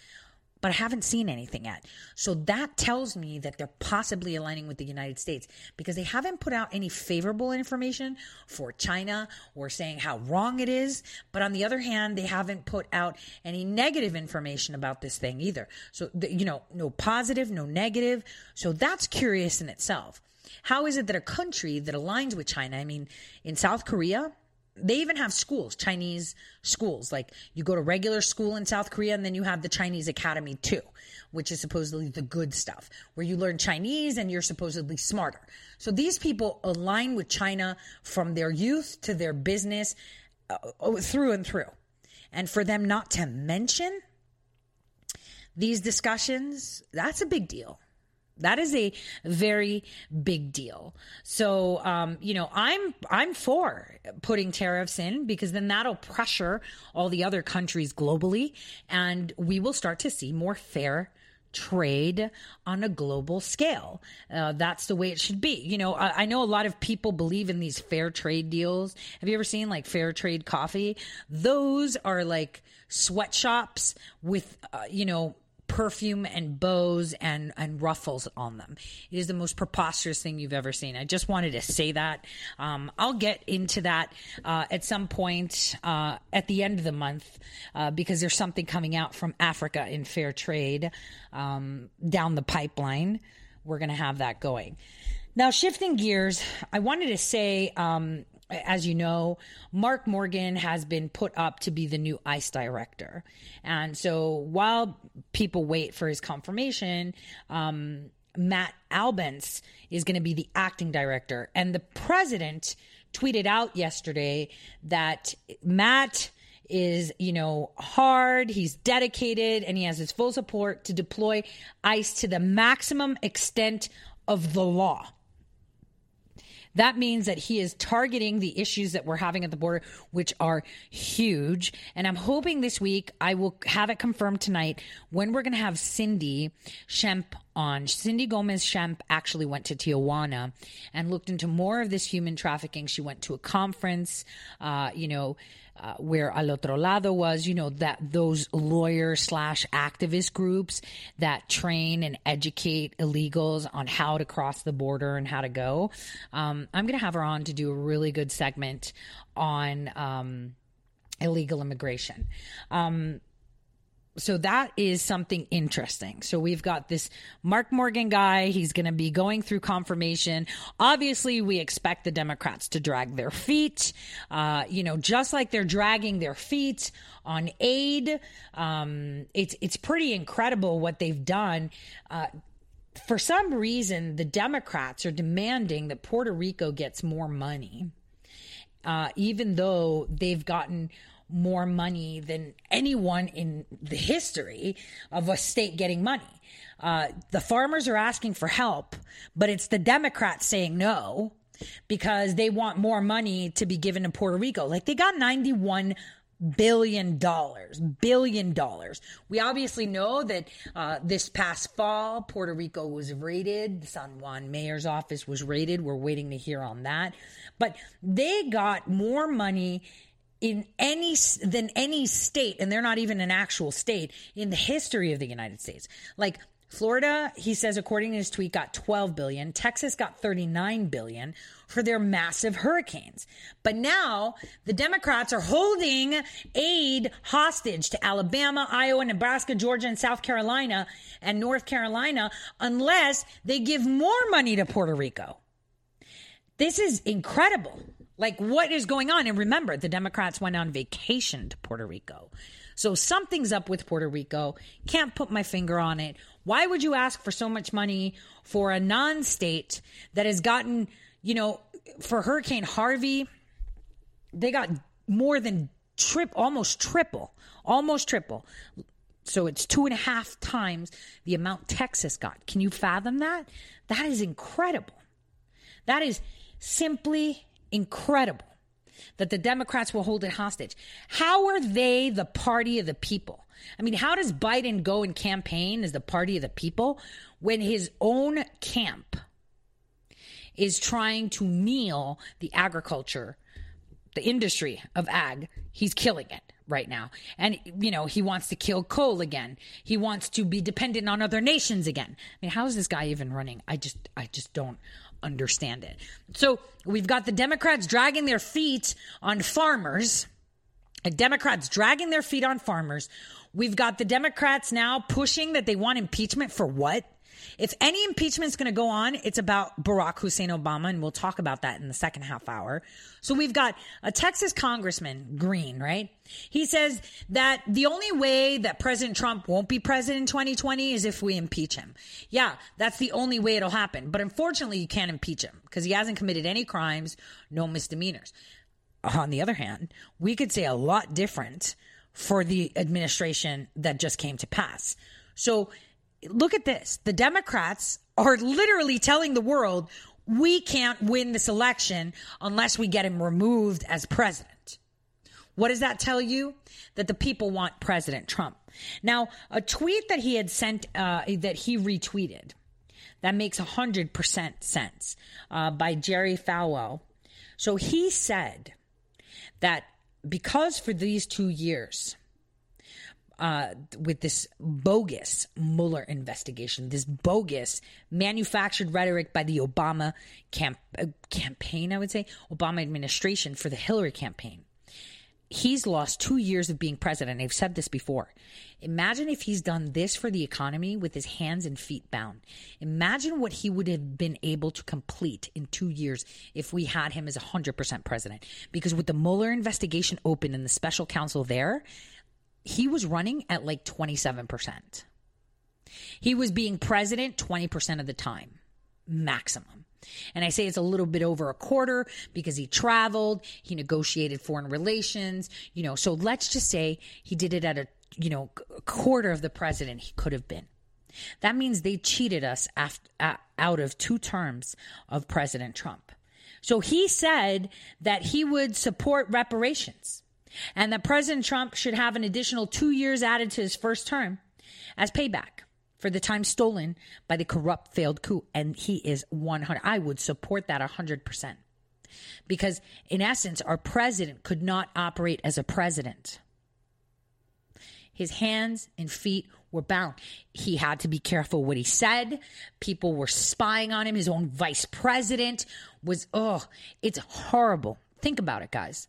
But I haven't seen anything yet. So that tells me that they're possibly aligning with the United States, because they haven't put out any favorable information for China or saying how wrong it is. But on the other hand, they haven't put out any negative information about this thing either. So, you know, no positive, no negative. So that's curious in itself. How is it that a country that aligns with China, I mean, in South Korea, they even have schools, Chinese schools. Like, you go to regular school in South Korea, and then you have the Chinese Academy too, which is supposedly the good stuff, where you learn Chinese and you're supposedly smarter. So these people align with China from their youth to their business, uh, through and through. And for them not to mention these discussions, that's a big deal. That is a very big deal. So, um, you know, I'm I'm for putting tariffs in, because then that'll pressure all the other countries globally, and we will start to see more fair trade on a global scale. Uh, that's the way it should be. You know, I, I know a lot of people believe in these fair trade deals. Have you ever seen like fair trade coffee? Those are like sweatshops with, uh, you know, perfume and bows and, and ruffles on them. It is the most preposterous thing you've ever seen. I just wanted to say that. Um, I'll get into that uh, at some point uh, at the end of the month, uh, because there's something coming out from Africa in fair trade um, down the pipeline. We're going to have that going. Now, shifting gears, I wanted to say, um, as you know, Mark Morgan has been put up to be the new ICE director. And so while people wait for his confirmation, um, Matt Albence is going to be the acting director. And the president tweeted out yesterday that Matt is, you know, hard, he's dedicated, and he has his full support to deploy ICE to the maximum extent of the law. That means that he is targeting the issues that we're having at the border, which are huge. And I'm hoping this week, I will have it confirmed tonight when we're going to have Cindy Shemp on. Cindy Gomez Shemp actually went to Tijuana and looked into more of this human trafficking. She went to a conference, uh, you know, uh, where Al Otro Lado was, you know, that those lawyer slash activist groups that train and educate illegals on how to cross the border and how to go. Um, I'm going to have her on to do a really good segment on um, illegal immigration. Um So that is something interesting. So we've got this Mark Morgan guy. He's going to be going through confirmation. Obviously, we expect the Democrats to drag their feet, uh, you know, just like they're dragging their feet on aid. Um, it's it's pretty incredible what they've done. Uh, for some reason, the Democrats are demanding that Puerto Rico gets more money, uh, even though they've gotten more money than anyone in the history of a state getting money. Uh, the farmers are asking for help, but it's the Democrats saying no, because they want more money to be given to Puerto Rico. Like, they got ninety-one billion dollars, billion dollars. We obviously know that uh, this past fall, Puerto Rico was raided. The San Juan mayor's office was raided. We're waiting to hear on that. But they got more money in any than any state, and they're not even an actual state, in the history of the United States. Like Florida, he says, according to his tweet, got twelve billion dollars. Texas got thirty-nine billion dollars for their massive hurricanes. But now the Democrats are holding aid hostage to Alabama, Iowa, Nebraska, Georgia, and South Carolina, and North Carolina, unless they give more money to Puerto Rico. This is incredible. Like, what is going on? And remember, the Democrats went on vacation to Puerto Rico. So something's up with Puerto Rico. Can't put my finger on it. Why would you ask for so much money for a non-state that has gotten, you know, for Hurricane Harvey, They got more than trip, almost triple, almost triple. So it's two and a half times the amount Texas got. Can you fathom that? That is incredible. That is simply incredible that the Democrats will hold it hostage. How are they the party of the people? I mean, how does Biden go and campaign as the party of the people when his own camp is trying to kneel the agriculture, the industry of ag? He's killing it right now. And, you know, he wants to kill coal again. He wants to be dependent on other nations again. I mean, how is this guy even running? I just, I just don't understand it. So we've got the Democrats dragging their feet on farmers. The Democrats dragging their feet on farmers. We've got the Democrats now pushing that they want impeachment for what? If any impeachment is going to go on, it's about Barack Hussein Obama, and we'll talk about that in the second half hour. So we've got a Texas congressman, Green, right? He says that the only way that President Trump won't be president in twenty twenty is if we impeach him. Yeah, that's the only way it'll happen. But unfortunately, you can't impeach him because he hasn't committed any crimes, no misdemeanors. On the other hand, we could say a lot different for the administration that just came to pass. So look at this. The Democrats are literally telling the world, we can't win this election unless we get him removed as president. What does that tell you? That the people want President Trump. Now, a tweet that he had sent, uh, that he retweeted, that makes one hundred percent sense, uh, by Jerry Falwell. So he said that because for these two years, Uh, with this bogus Mueller investigation, this bogus manufactured rhetoric by the Obama camp- uh, campaign, I would say, Obama administration for the Hillary campaign. He's lost two years of being president. I've said this before. Imagine if he's done this for the economy with his hands and feet bound. Imagine what he would have been able to complete in two years if we had him as one hundred percent president. Because with the Mueller investigation open and the special counsel there, he was running at like twenty-seven percent. He was being president twenty percent of the time, maximum. And I say it's a little bit over a quarter because he traveled, he negotiated foreign relations, you know, so let's just say he did it at a, you know, a quarter of the president he could have been. That means they cheated us after, uh, out of two terms of President Trump. So he said that he would support reparations, and that President Trump should have an additional two years added to his first term as payback for the time stolen by the corrupt failed coup. And he is one hundred. I would support that one hundred percent. Because in essence, our president could not operate as a president. His hands and feet were bound. He had to be careful what he said. People were spying on him. His own vice president was, oh, it's horrible. Think about it, guys.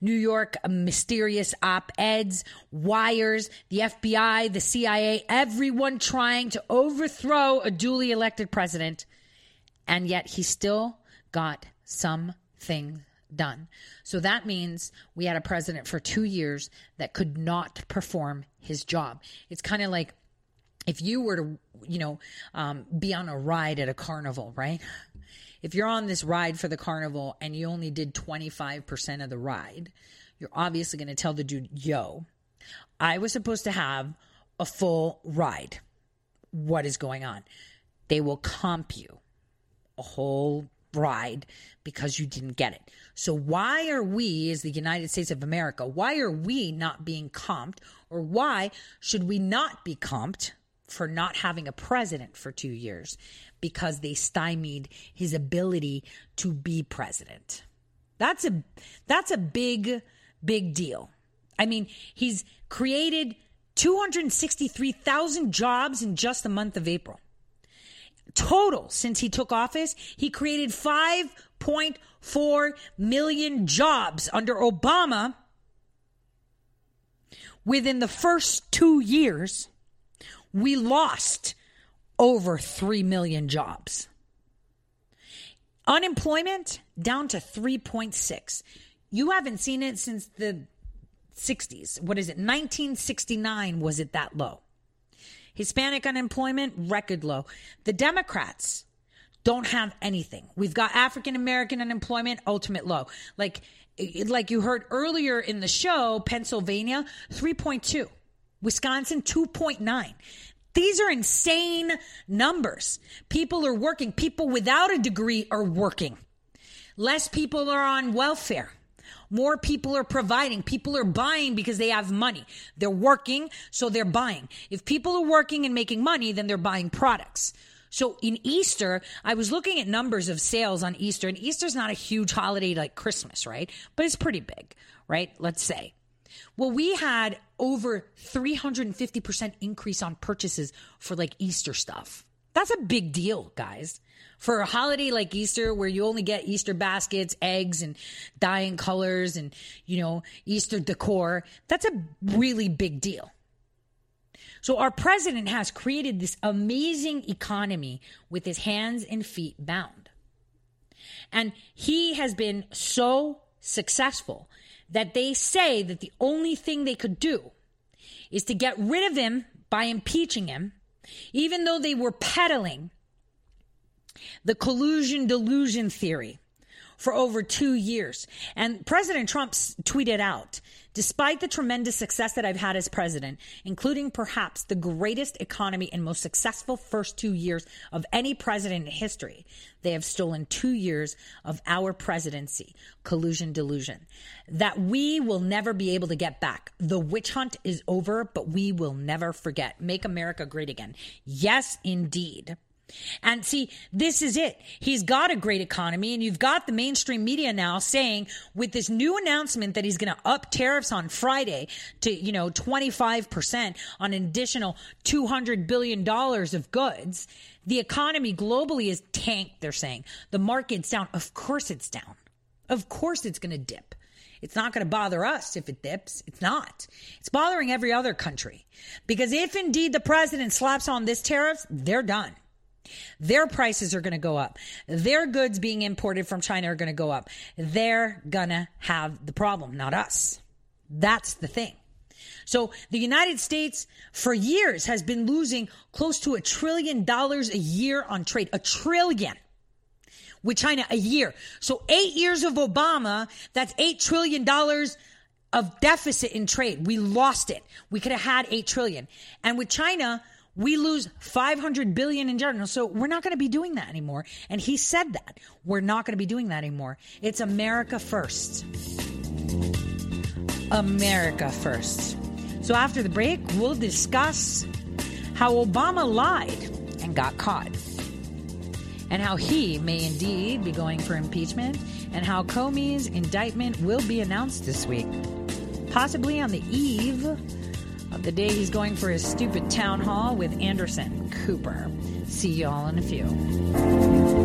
New York, mysterious op-eds, wires, the F B I, the C I A, everyone trying to overthrow a duly elected president. And yet he still got something done. So that means we had a president for two years that could not perform his job. It's kind of like if you were to, you know, um, be on a ride at a carnival, right? If you're on this ride for the carnival and you only did twenty-five percent of the ride, you're obviously going to tell the dude, yo, I was supposed to have a full ride. What is going on? They will comp you a whole ride because you didn't get it. So why are we, as the United States of America, why are we not being comped, or why should we not be comped for not having a president for two years? Because they stymied his ability to be president. That's a that's a big, big deal. I mean, he's created two hundred sixty-three thousand jobs in just the month of April. Total, since he took office, he created five point four million jobs under Obama within the first two years. We lost over three million jobs. Unemployment down to three point six. You haven't seen it since the sixties. What is it? nineteen sixty-nine was it that low. Hispanic unemployment, record low. The Democrats don't have anything. We've got African American unemployment, ultimate low. Like like you heard earlier in the show, Pennsylvania, three point two. Wisconsin, two point nine. These are insane numbers. People are working. People without a degree are working. Less people are on welfare. More people are providing. People are buying because they have money. They're working, so they're buying. If people are working and making money, then they're buying products. So in Easter, I was looking at numbers of sales on Easter, and Easter's not a huge holiday like Christmas, right? But it's pretty big, right? Let's say. Well, we had over three hundred fifty percent increase on purchases for like Easter stuff. That's a big deal, guys. For a holiday like Easter, where you only get Easter baskets, eggs, and dyeing colors and, you know, Easter decor, that's a really big deal. So our president has created this amazing economy with his hands and feet bound. And he has been so successful that they say that the only thing they could do is to get rid of him by impeaching him, even though they were peddling the collusion delusion theory for over two years. And President Trump tweeted out, despite the tremendous success that I've had as president, including perhaps the greatest economy and most successful first two years of any president in history, they have stolen two years of our presidency, collusion delusion, that we will never be able to get back. The witch hunt is over, but we will never forget. Make America great again. Yes, indeed. And see, this is it. He's got a great economy, and you've got the mainstream media now saying with this new announcement that he's going to up tariffs on Friday to, you know, twenty-five percent on an additional two hundred billion dollars of goods. The economy globally is tanked, they're saying. The market's down. Of course it's down. Of course it's going to dip. It's not going to bother us if it dips. It's not. It's bothering every other country. Because if indeed the president slaps on this tariffs, they're done. Their prices are going to go up. Their goods being imported from China are going to go up. They're going to have the problem, not us. That's the thing. So the United States for years has been losing close to a trillion dollars a year on trade, a trillion with China a year. So eight years of Obama, that's eight trillion dollars of deficit in trade. We lost it. We could have had eight trillion. And with China, we lose five hundred billion dollars in general. So we're not going to be doing that anymore. And he said that. We're not going to be doing that anymore. It's America first. America first. So after the break, we'll discuss how Obama lied and got caught. And how he may indeed be going for impeachment. And how Comey's indictment will be announced this week. Possibly on the eve of the day he's going for his stupid town hall with Anderson Cooper. See y'all in a few.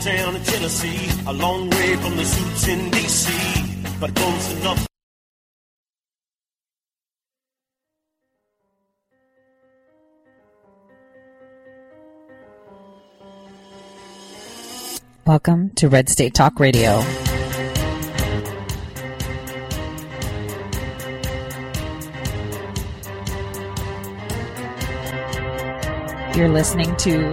Town in Tennessee, a long way from the suits in D C, but close enough. Welcome to Red State Talk Radio. You're listening to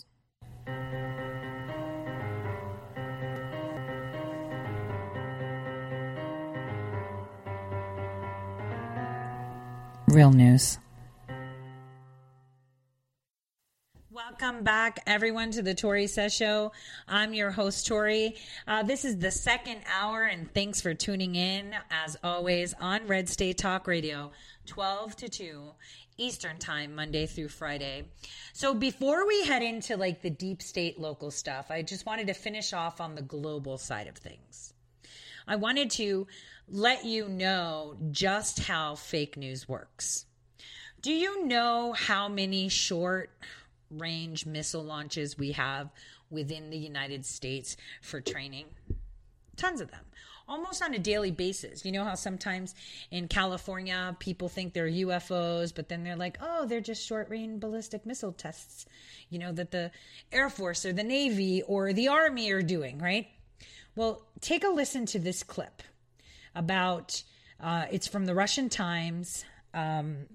Real news. Welcome back, everyone, to the Tori Says Show. I'm your host, Tori. Uh, this is the second hour, and thanks for tuning in, as always, on Red State Talk Radio, twelve to two Eastern Time, Monday through Friday. So before we head into, like, the deep state local stuff, I just wanted to finish off on the global side of things. I wanted to let you know just how fake news works. Do you know how many short-range missile launches we have within the United States for training? Tons of them, almost on a daily basis. You know how sometimes in California, people think they're U F Os, but then they're like, oh, they're just short-range ballistic missile tests, you know, that the Air Force or the Navy or the Army are doing, right? Well, take a listen to this clip about, uh, it's from the Russian Times, um,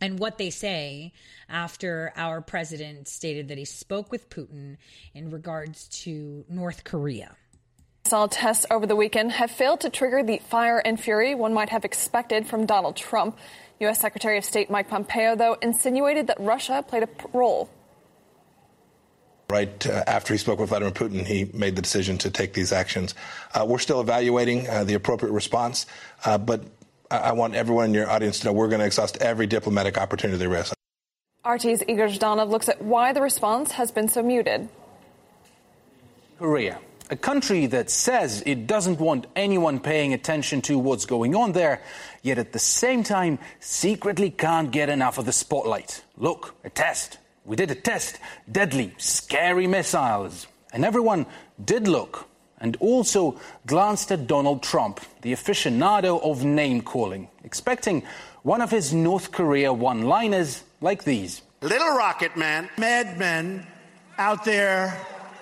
and what they say after our president stated that he spoke with Putin in regards to North Korea. Missile tests over the weekend have failed to trigger the fire and fury one might have expected from Donald Trump. U S. Secretary of State Mike Pompeo, though, insinuated that Russia played a role. Right after he spoke with Vladimir Putin, he made the decision to take these actions. Uh, we're still evaluating uh, the appropriate response, uh, but I want everyone in your audience to know we're going to exhaust every diplomatic opportunity there is. R T's Igor Zhdanov looks at why the response has been so muted. Korea, a country that says it doesn't want anyone paying attention to what's going on there, yet at the same time secretly can't get enough of the spotlight. Look, a test. We did a test. Deadly, scary missiles. And everyone did look. And also glanced at Donald Trump, the aficionado of name-calling, expecting one of his North Korea one-liners like these. Little rocket man. Madmen out there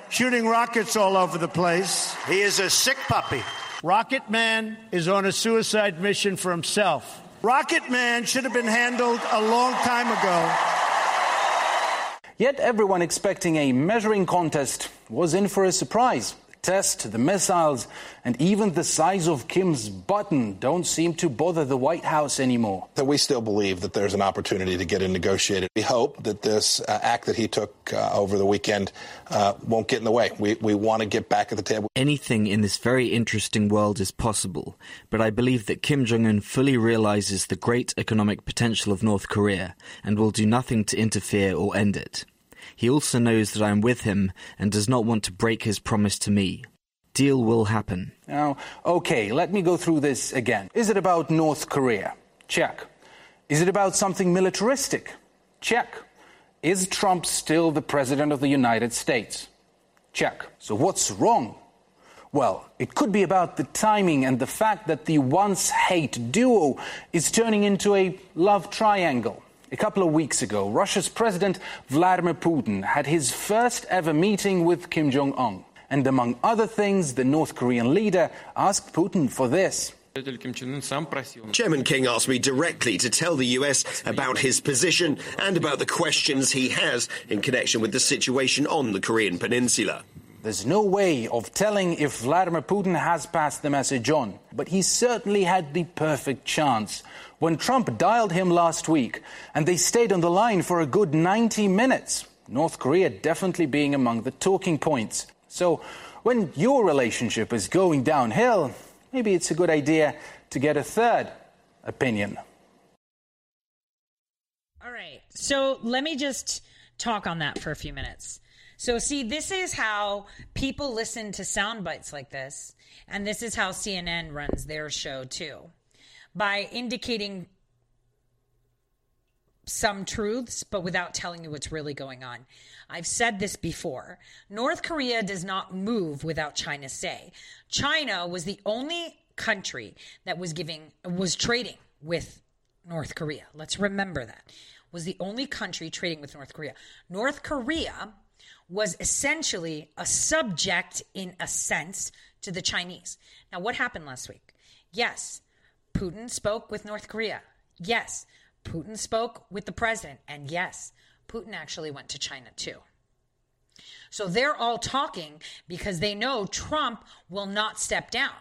shooting rockets all over the place. He is a sick puppy. Rocket man is on a suicide mission for himself. Rocket man should have been handled a long time ago. Yet everyone expecting a measuring contest was in for a surprise. Test, the missiles, and even the size of Kim's button don't seem to bother the White House anymore. So we still believe that there's an opportunity to get it negotiated. We hope that this uh, act that he took uh, over the weekend uh, won't get in the way. We, we want to get back at the table. Anything in this very interesting world is possible, but I believe that Kim Jong-un fully realizes the great economic potential of North Korea and will do nothing to interfere or end it. He also knows that I am with him and does not want to break his promise to me. Deal will happen. Now, okay, let me go through this again. Is it about North Korea? Check. Is it about something militaristic? Check. Is Trump still the president of the United States? Check. So what's wrong? Well, it could be about the timing and the fact that the once-hate duo is turning into a love triangle. A couple of weeks ago, Russia's President Vladimir Putin had his first ever meeting with Kim Jong-un. And among other things, the North Korean leader asked Putin for this. Chairman King asked me directly to tell the U S about his position and about the questions he has in connection with the situation on the Korean Peninsula. There's no way of telling if Vladimir Putin has passed the message on, but he certainly had the perfect chance. When Trump dialed him last week, and they stayed on the line for a good ninety minutes, North Korea definitely being among the talking points. So when your relationship is going downhill, maybe it's a good idea to get a third opinion. All right, so let me just talk on that for a few minutes. So, see, this is how people listen to sound bites like this, and this is how C N N runs their show, too, by indicating some truths, but without telling you what's really going on. I've said this before. North Korea does not move without China's say. China was the only country that was giving, was trading with North Korea. Let's remember that. Was the only country trading with North Korea. North Korea was essentially a subject, in a sense, to the Chinese. Now, what happened last week? Yes, Putin spoke with North Korea. Yes, Putin spoke with the president. And yes, Putin actually went to China too. So they're all talking because they know Trump will not step down.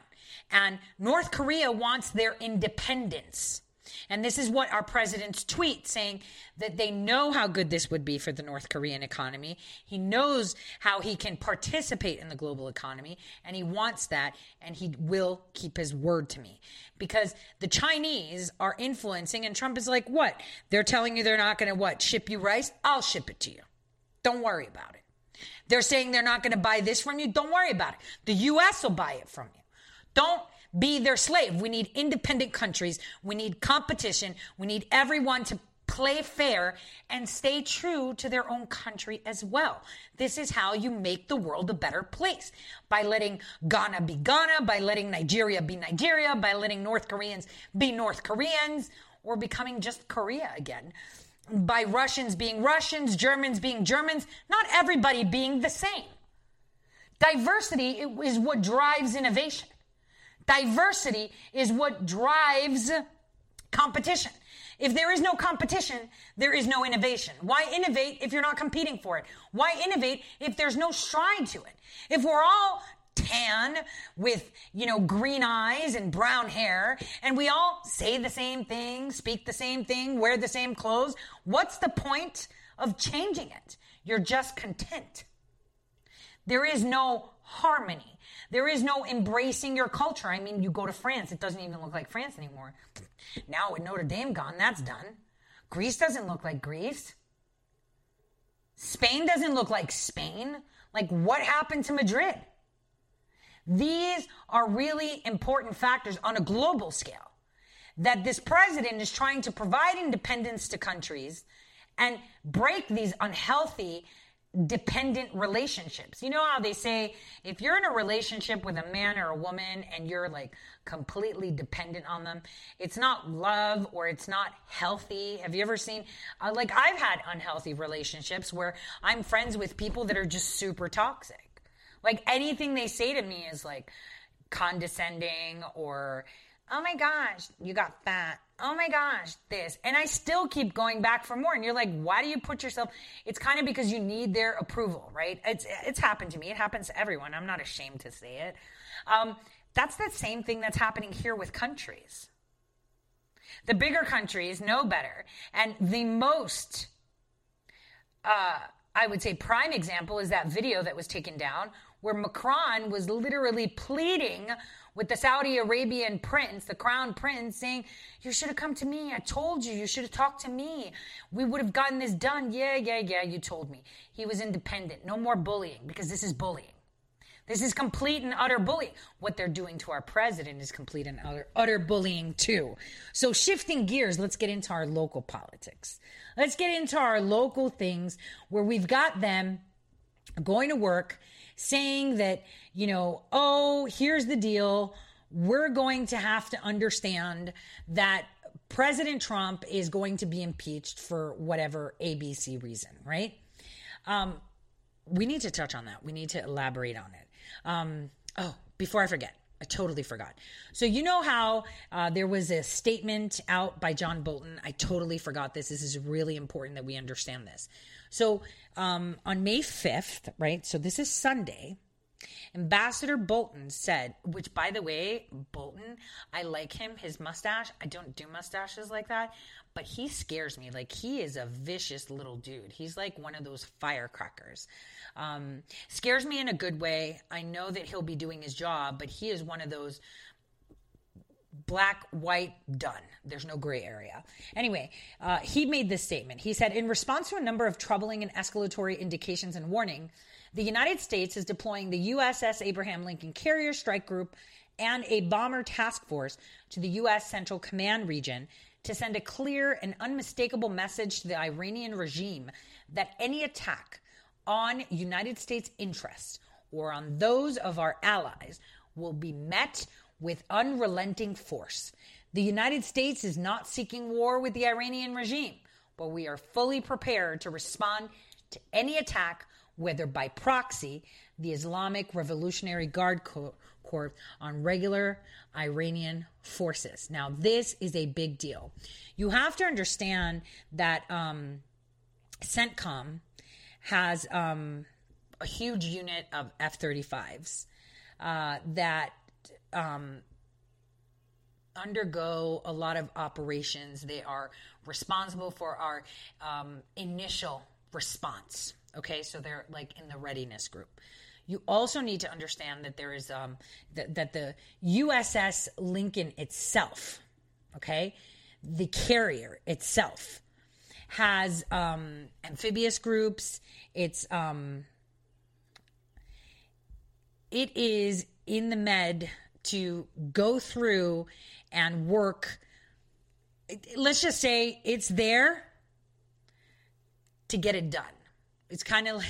And North Korea wants their independence. And this is what our president's tweet saying, that they know how good this would be for the North Korean economy. He knows how he can participate in the global economy, and he wants that, and he will keep his word to me. Because the Chinese are influencing, and Trump is like, what? They're telling you they're not going to what? Ship you rice? I'll ship it to you. Don't worry about it. They're saying they're not going to buy this from you. Don't worry about it. The U S will buy it from you. Don't be their slave. We need independent countries. We need competition. We need everyone to play fair and stay true to their own country as well. This is how you make the world a better place. By letting Ghana be Ghana, by letting Nigeria be Nigeria, by letting North Koreans be North Koreans, or becoming just Korea again. By Russians being Russians, Germans being Germans, not everybody being the same. Diversity is what drives innovation. Diversity is what drives competition. If there is no competition, there is no innovation. Why innovate if you're not competing for it? Why innovate if there's no stride to it? If we're all tan with, you know, green eyes and brown hair, and we all say the same thing, speak the same thing, wear the same clothes, what's the point of changing it? You're just content. There is no harmony. There is no embracing your culture. I mean, you go to France, it doesn't even look like France anymore. Now with Notre Dame gone, that's done. Greece doesn't look like Greece. Spain doesn't look like Spain. Like, what happened to Madrid? These are really important factors on a global scale that this president is trying to provide independence to countries and break these unhealthy dependent relationships. You know how they say if you're in a relationship with a man or a woman and you're like completely dependent on them, it's not love or it's not healthy. Have you ever seen, uh, like I've had unhealthy relationships where I'm friends with people that are just super toxic. Like anything they say to me is like condescending or, oh my gosh, you got fat. Oh my gosh, this. And I still keep going back for more. And you're like, why do you put yourself? It's kind of because you need their approval, right? It's it's happened to me. It happens to everyone. I'm not ashamed to say it. Um, that's the same thing that's happening here with countries. The bigger countries know better. And the most, uh, I would say, prime example is that video that was taken down where Macron was literally pleading with the Saudi Arabian prince, the crown prince, saying, you should have come to me. I told you. You should have talked to me. We would have gotten this done. Yeah, yeah, yeah, you told me. He was independent. No more bullying, because this is bullying. This is complete and utter bullying. What they're doing to our president is complete and utter, utter bullying too. So shifting gears, let's get into our local politics. Let's get into our local things where we've got them going to work, saying that, you know, oh, here's the deal. We're going to have to understand that President Trump is going to be impeached for whatever A B C reason, right? Um, we need to touch on that. We need to elaborate on it. Um, oh, before I forget, I totally forgot. So you know how uh, there was a statement out by John Bolton. I totally forgot this. This is really important that we understand this. So um, on May fifth, right, so this is Sunday, Ambassador Bolton said, which, by the way, Bolton, I like him, his mustache. I don't do mustaches like that, but he scares me. Like, he is a vicious little dude. He's like one of those firecrackers. Um, scares me in a good way. I know that he'll be doing his job, but he is one of those black, white, done. There's no gray area. Anyway, uh, he made this statement. He said, in response to a number of troubling and escalatory indications and warning, the United States is deploying the U S S Abraham Lincoln Carrier Strike Group and a bomber task force to the U S Central Command region to send a clear and unmistakable message to the Iranian regime that any attack on United States interests or on those of our allies will be met with unrelenting force. The United States is not seeking war with the Iranian regime, but we are fully prepared to respond to any attack, whether by proxy, the Islamic Revolutionary Guard Corps on regular Iranian forces. Now, this is a big deal. You have to understand that um, CENTCOM has um, a huge unit of F thirty-fives uh, that um, undergo a lot of operations. They are responsible for our um, initial response. Okay, so they're like in the readiness group. You also need to understand that there is um, th- that the U S S Lincoln itself, okay, the carrier itself has um, amphibious groups. It's um, it is in the med to go through and work. Let's just say it's there to get it done. It's kind of like,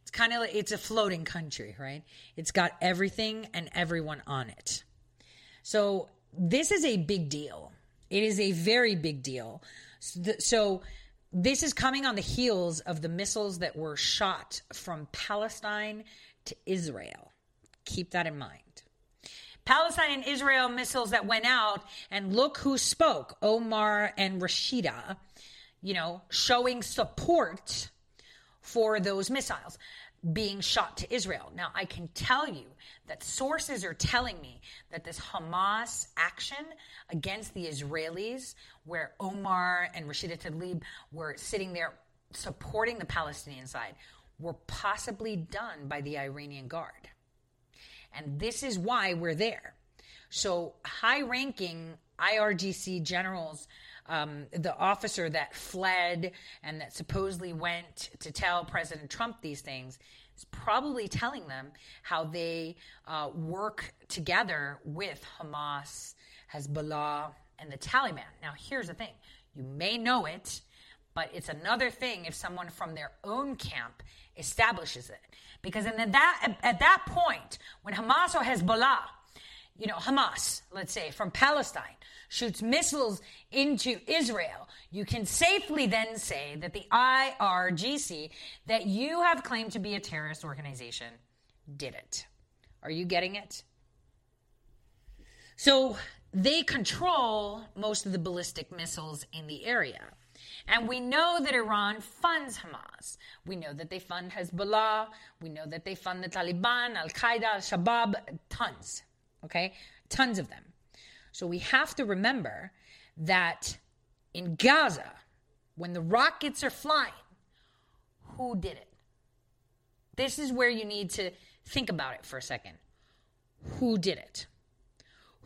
it's kind of like, it's a floating country, right? It's got everything and everyone on it. So this is a big deal. It is a very big deal. So, the, so this is coming on the heels of the missiles that were shot from Palestine to Israel. Keep that in mind. Palestine and Israel missiles that went out, and look who spoke, Omar and Rashida, you know, showing support for those missiles being shot to Israel. Now, I can tell you that sources are telling me that this Hamas action against the Israelis, where Omar and Rashida Tlaib were sitting there supporting the Palestinian side, were possibly done by the Iranian guard. And this is why we're there. So high-ranking I R G C generals, um, the officer that fled and that supposedly went to tell President Trump these things, is probably telling them how they uh, work together with Hamas, Hezbollah, and the Taliban. Now, here's the thing. You may know it, but it's another thing if someone from their own camp establishes it. Because in that, at that point, when Hamas or Hezbollah, you know, Hamas, let's say, from Palestine, shoots missiles into Israel, you can safely then say that the I R G C, that you have claimed to be a terrorist organization, did it. Are you getting it? So they control most of the ballistic missiles in the area. And we know that Iran funds Hamas. We know that they fund Hezbollah. We know that they fund the Taliban, Al-Qaeda, Al-Shabaab, tons, okay? Tons of them. So we have to remember that in Gaza, when the rockets are flying, who did it? This is where you need to think about it for a second. Who did it?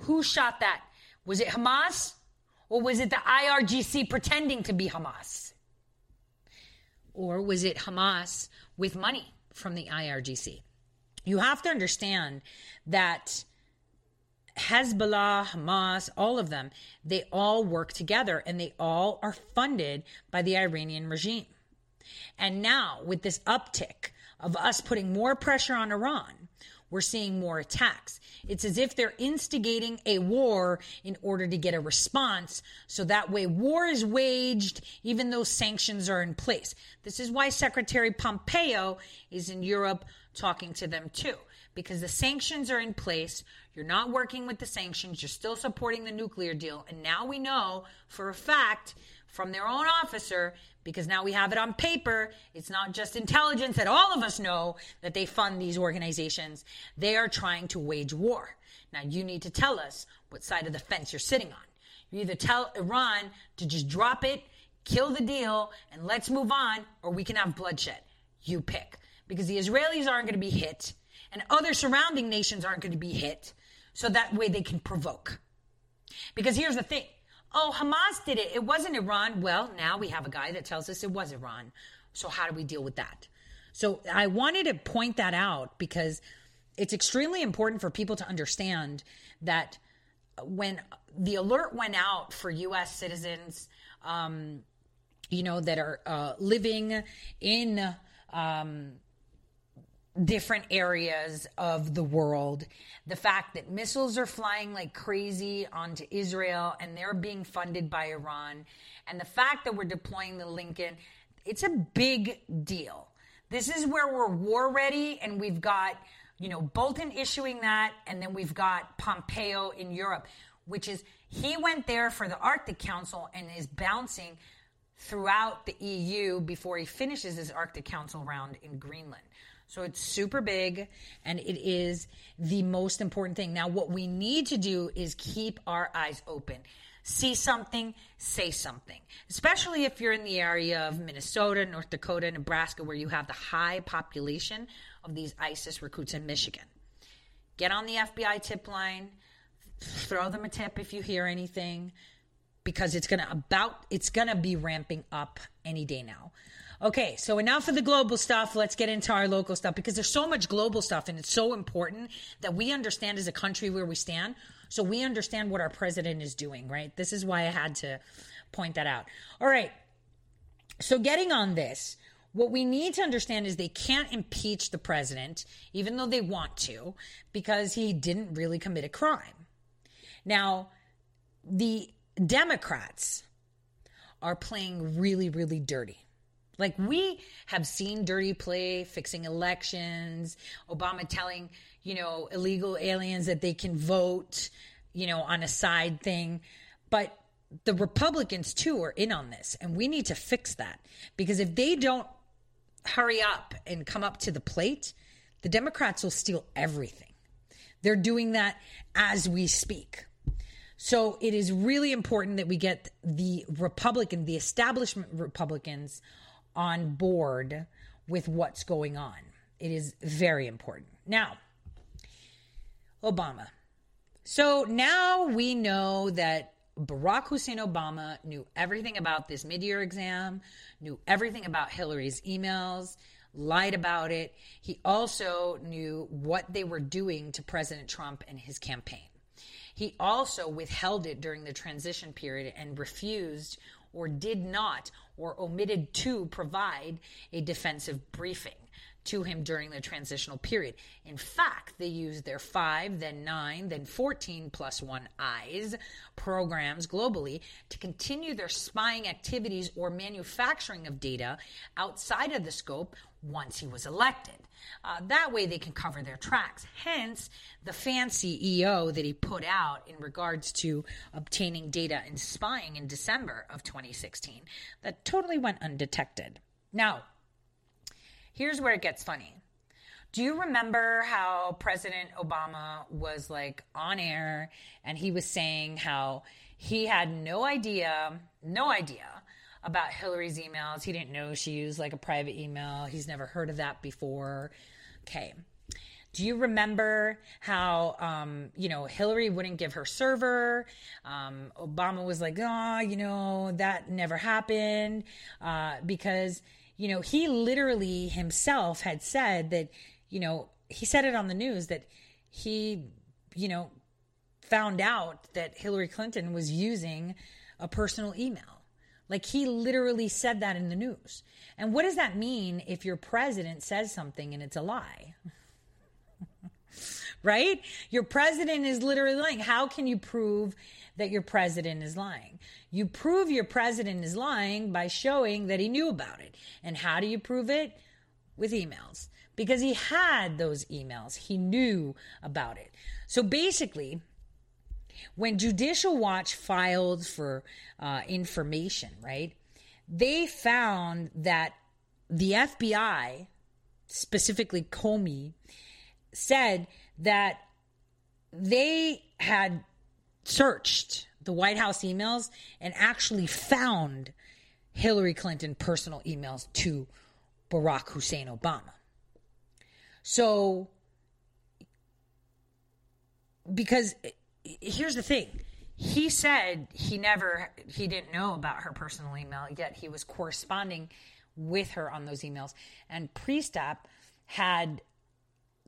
Who shot that? Was it Hamas? Or was it the I R G C pretending to be Hamas? Or was it Hamas with money from the I R G C? You have to understand that Hezbollah, Hamas, all of them, they all work together and they all are funded by the Iranian regime. And now with this uptick of us putting more pressure on Iran, we're seeing more attacks. It's as if they're instigating a war in order to get a response. So that way war is waged, even though sanctions are in place. This is why Secretary Pompeo is in Europe talking to them too, because the sanctions are in place. You're not working with the sanctions. You're still supporting the nuclear deal. And now we know for a fact from their own officer, because now we have it on paper. It's not just intelligence that all of us know that they fund these organizations. They are trying to wage war. Now you need to tell us what side of the fence you're sitting on. You either tell Iran to just drop it, kill the deal, and let's move on, or we can have bloodshed. You pick. Because the Israelis aren't going to be hit, and other surrounding nations aren't going to be hit, so that way they can provoke. Because here's the thing. Oh, Hamas did it. It wasn't Iran. Well, now we have a guy that tells us it was Iran. So how do we deal with that? So I wanted to point that out because it's extremely important for people to understand that when the alert went out for U S citizens, um, you know, that are uh, living in um, different areas of the world, the fact that missiles are flying like crazy onto Israel and they're being funded by Iran, and the fact that we're deploying the Lincoln, it's a big deal. This is where we're war ready, and we've got, you know, Bolton issuing that, and then we've got Pompeo in Europe, which is, he went there for the Arctic Council and is bouncing throughout the E U before he finishes his Arctic Council round in Greenland. So it's super big, and it is the most important thing. Now, what we need to do is keep our eyes open. See something, say something, especially if you're in the area of Minnesota, North Dakota, Nebraska, where you have the high population of these ISIS recruits in Michigan. Get on the F B I tip line, throw them a tip if you hear anything, because it's gonna about it's gonna be ramping up any day now. Okay, so enough of the global stuff. Let's get into our local stuff, because there's so much global stuff, and it's so important that we understand as a country where we stand. So we understand what our president is doing, right? This is why I had to point that out. All right. So getting on this, what we need to understand is they can't impeach the president, even though they want to, because he didn't really commit a crime. Now, the Democrats are playing really, really dirty. Like, we have seen dirty play, fixing elections, Obama telling, you know, illegal aliens that they can vote, you know, on a side thing. But the Republicans, too, are in on this. And we need to fix that, because if they don't hurry up and come up to the plate, the Democrats will steal everything. They're doing that as we speak. So it is really important that we get the Republican, the establishment Republicans, on board with what's going on. It is very important. Now, Obama. So now we know that Barack Hussein Obama knew everything about this mid-year exam, knew everything about Hillary's emails, lied about it. He also knew what they were doing to President Trump and his campaign. He also withheld it during the transition period and refused or did not or omitted to provide a defensive briefing to him during the transitional period. In fact, they used their five, then nine, then fourteen plus one eyes programs globally to continue their spying activities or manufacturing of data outside of the scope once he was elected. Uh, that way they can cover their tracks. Hence, the fancy E O that he put out in regards to obtaining data and spying in December of twenty sixteen that totally went undetected. Now, here's where it gets funny. Do you remember how President Obama was like on air and he was saying how he had no idea, no idea about Hillary's emails? He didn't know she used like a private email. He's never heard of that before. Okay. Do you remember how, um, you know, Hillary wouldn't give her server? Um, Obama was like, oh, you know, that never happened uh, because... You know, he literally himself had said that, you know, he said it on the news that he, you know, found out that Hillary Clinton was using a personal email. Like, he literally said that in the news. And what does that mean if your president says something and it's a lie? Right? Your president is literally lying. How can you prove that your president is lying? You prove your president is lying by showing that he knew about it. And how do you prove it? With emails. Because he had those emails. He knew about it. So basically, when Judicial Watch filed for uh, information, right, they found that the F B I, specifically Comey, said that they had searched the White House emails and actually found Hillary Clinton personal emails to Barack Hussein Obama. So, because here's the thing. He said he never, he didn't know about her personal email, yet he was corresponding with her on those emails. And Priestap had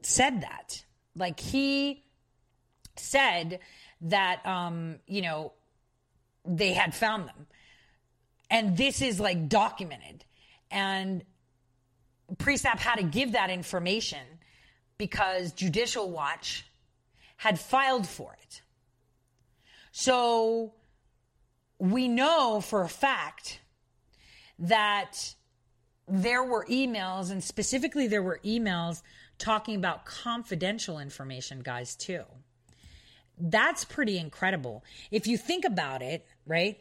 said that. Like, he said that, um, you know, they had found them. And this is, like, documented. And Priestap had to give that information because Judicial Watch had filed for it. So we know for a fact that there were emails, and specifically there were emails talking about confidential information, guys, too. That's pretty incredible. If you think about it, right?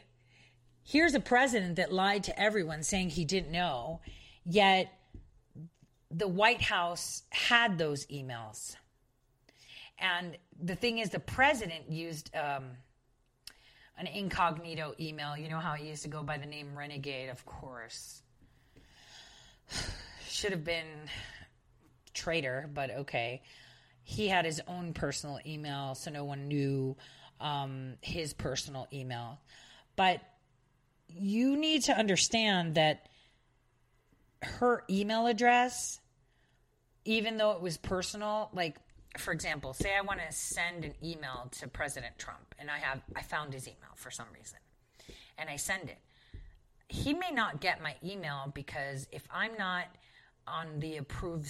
Here's a president that lied to everyone saying he didn't know, yet the White House had those emails. And the thing is, the president used um, an incognito email. You know how he used to go by the name Renegade, of course. Should have been traitor, but okay. He had his own personal email, so no one knew um, his personal email. But you need to understand that her email address, even though it was personal, like, for example, say I want to send an email to President Trump, and I have I found his email for some reason, and I send it. He may not get my email because if I'm not on the approved,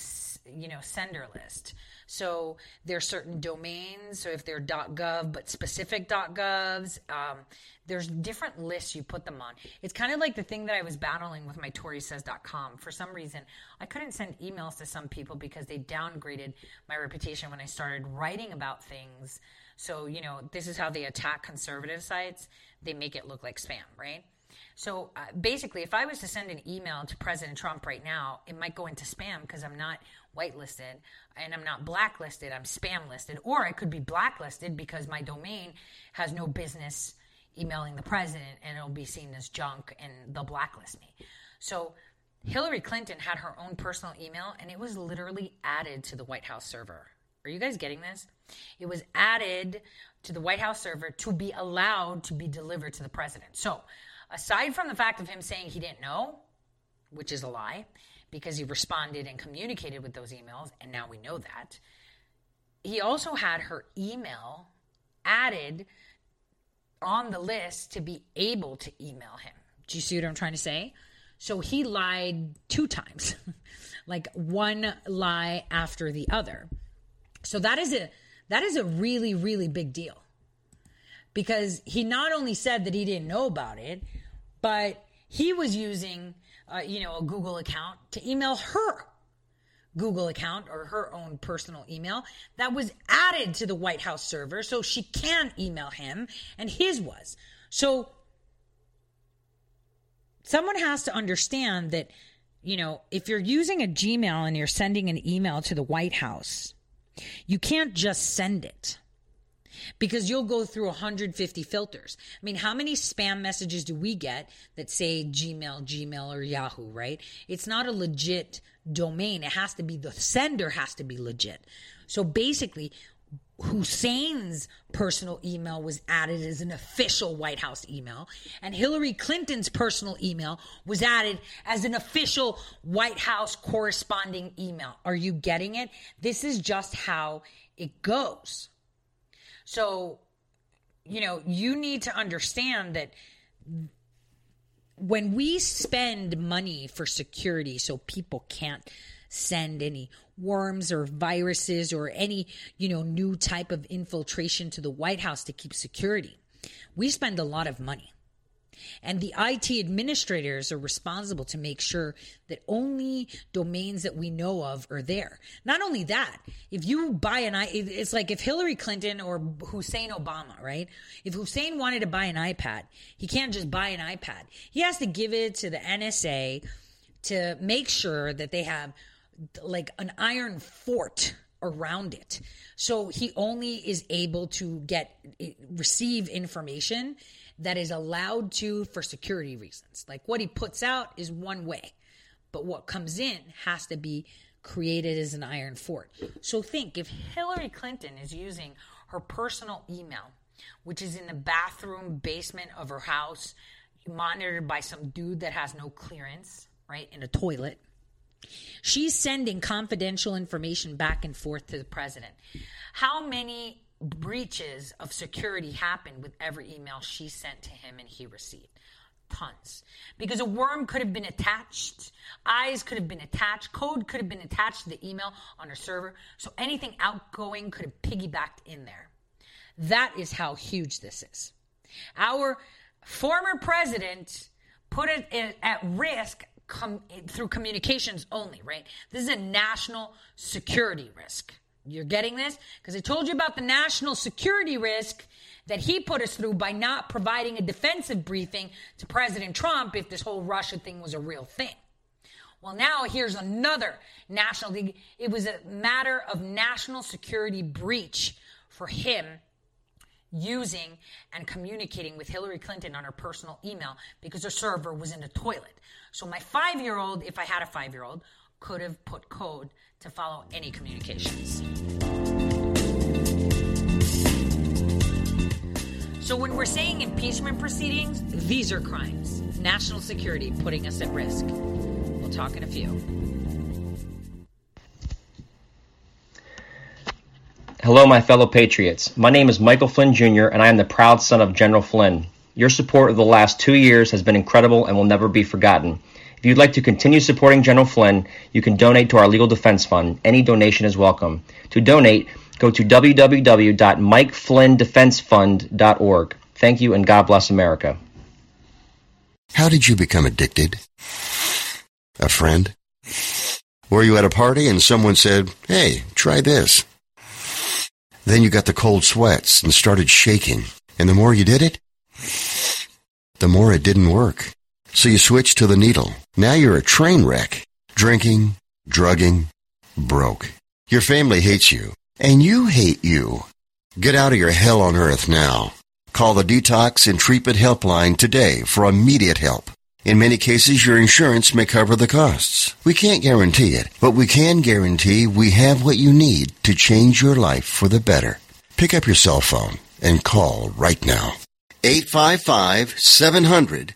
you know, sender list. So there are certain domains. So if they're .gov, but specific .govs, um, there's different lists you put them on. It's kind of like the thing that I was battling with my Tory Says dot com. For some reason, I couldn't send emails to some people because they downgraded my reputation when I started writing about things. So, you know, this is how they attack conservative sites. They make it look like spam, right? So uh, basically, if I was to send an email to President Trump right now, it might go into spam because I'm not whitelisted and I'm not blacklisted. I'm spam listed, or I could be blacklisted because my domain has no business emailing the president and it'll be seen as junk and they'll blacklist me. So Hillary Clinton had her own personal email and it was literally added to the White House server. Are you guys getting this? It was added to the White House server to be allowed to be delivered to the president. So aside from the fact of him saying he didn't know, which is a lie, because he responded and communicated with those emails, and now we know that, he also had her email added on the list to be able to email him. Do you see what I'm trying to say? So he lied two times, like one lie after the other. So that is a that is a really, really big deal. Because he not only said that he didn't know about it, but he was using, uh, you know, a Google account to email her Google account or her own personal email that was added to the White House server so she can email him, and his was. So someone has to understand that, you know, if you're using a Gmail and you're sending an email to the White House, you can't just send it. Because you'll go through one hundred fifty filters. I mean, how many spam messages do we get that say Gmail, Gmail, or Yahoo, right? It's not a legit domain. It has to be, the sender has to be legit. So basically, Hussein's personal email was added as an official White House email, and Hillary Clinton's personal email was added as an official White House corresponding email. Are you getting it? This is just how it goes. So, you know, you need to understand that when we spend money for security so people can't send any worms or viruses or any, you know, new type of infiltration to the White House to keep security, we spend a lot of money. And the I T administrators are responsible to make sure that only domains that we know of are there. Not only that, if you buy an I, it's like if Hillary Clinton or Hussein Obama, right? If Hussein wanted to buy an iPad, he can't just buy an iPad. He has to give it to the N S A to make sure that they have like an iron fort around it. So he only is able to get, receive information that is allowed to for security reasons. Like what he puts out is one way, but what comes in has to be created as an iron fort. So think, if Hillary Clinton is using her personal email, which is in the bathroom basement of her house, monitored by some dude that has no clearance, right, in a toilet, she's sending confidential information back and forth to the president. How many breaches of security happened with every email she sent to him and he received? Tons. Because a worm could have been attached, eyes could have been attached, code could have been attached to the email on her server. So anything outgoing could have piggybacked in there. That is how huge this is. Our former president put it at risk com- through communications only, right? This is a national security risk. You're getting this? Because I told you about the national security risk that he put us through by not providing a defensive briefing to President Trump if this whole Russia thing was a real thing. Well, now here's another national. It was a matter of national security breach for him using and communicating with Hillary Clinton on her personal email because her server was in the toilet. So my five-year-old, if I had a five-year-old, could have put code to follow any communications. So when we're saying impeachment proceedings, these are crimes. National security putting us at risk. We'll talk in a few. Hello, my fellow patriots. My name is Michael Flynn, Junior, and I am the proud son of General Flynn. Your support of the last two years has been incredible and will never be forgotten. If you'd like to continue supporting General Flynn, you can donate to our Legal Defense Fund. Any donation is welcome. To donate, go to w w w dot mike flynn defense fund dot org. Thank you, and God bless America. How did you become addicted? A friend? Were you at a party and someone said, "Hey, try this"? Then you got the cold sweats and started shaking. And the more you did it, the more it didn't work. So you switched to the needle. Now you're a train wreck. Drinking, drugging, broke. Your family hates you. And you hate you. Get out of your hell on earth now. Call the Detox and Treatment Helpline today for immediate help. In many cases, your insurance may cover the costs. We can't guarantee it, but we can guarantee we have what you need to change your life for the better. Pick up your cell phone and call right now. eight five five, seven hundred,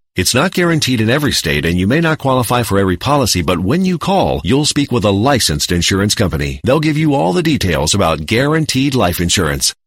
It's not guaranteed in every state, and you may not qualify for every policy, but when you call, you'll speak with a licensed insurance company. They'll give you all the details about guaranteed life insurance.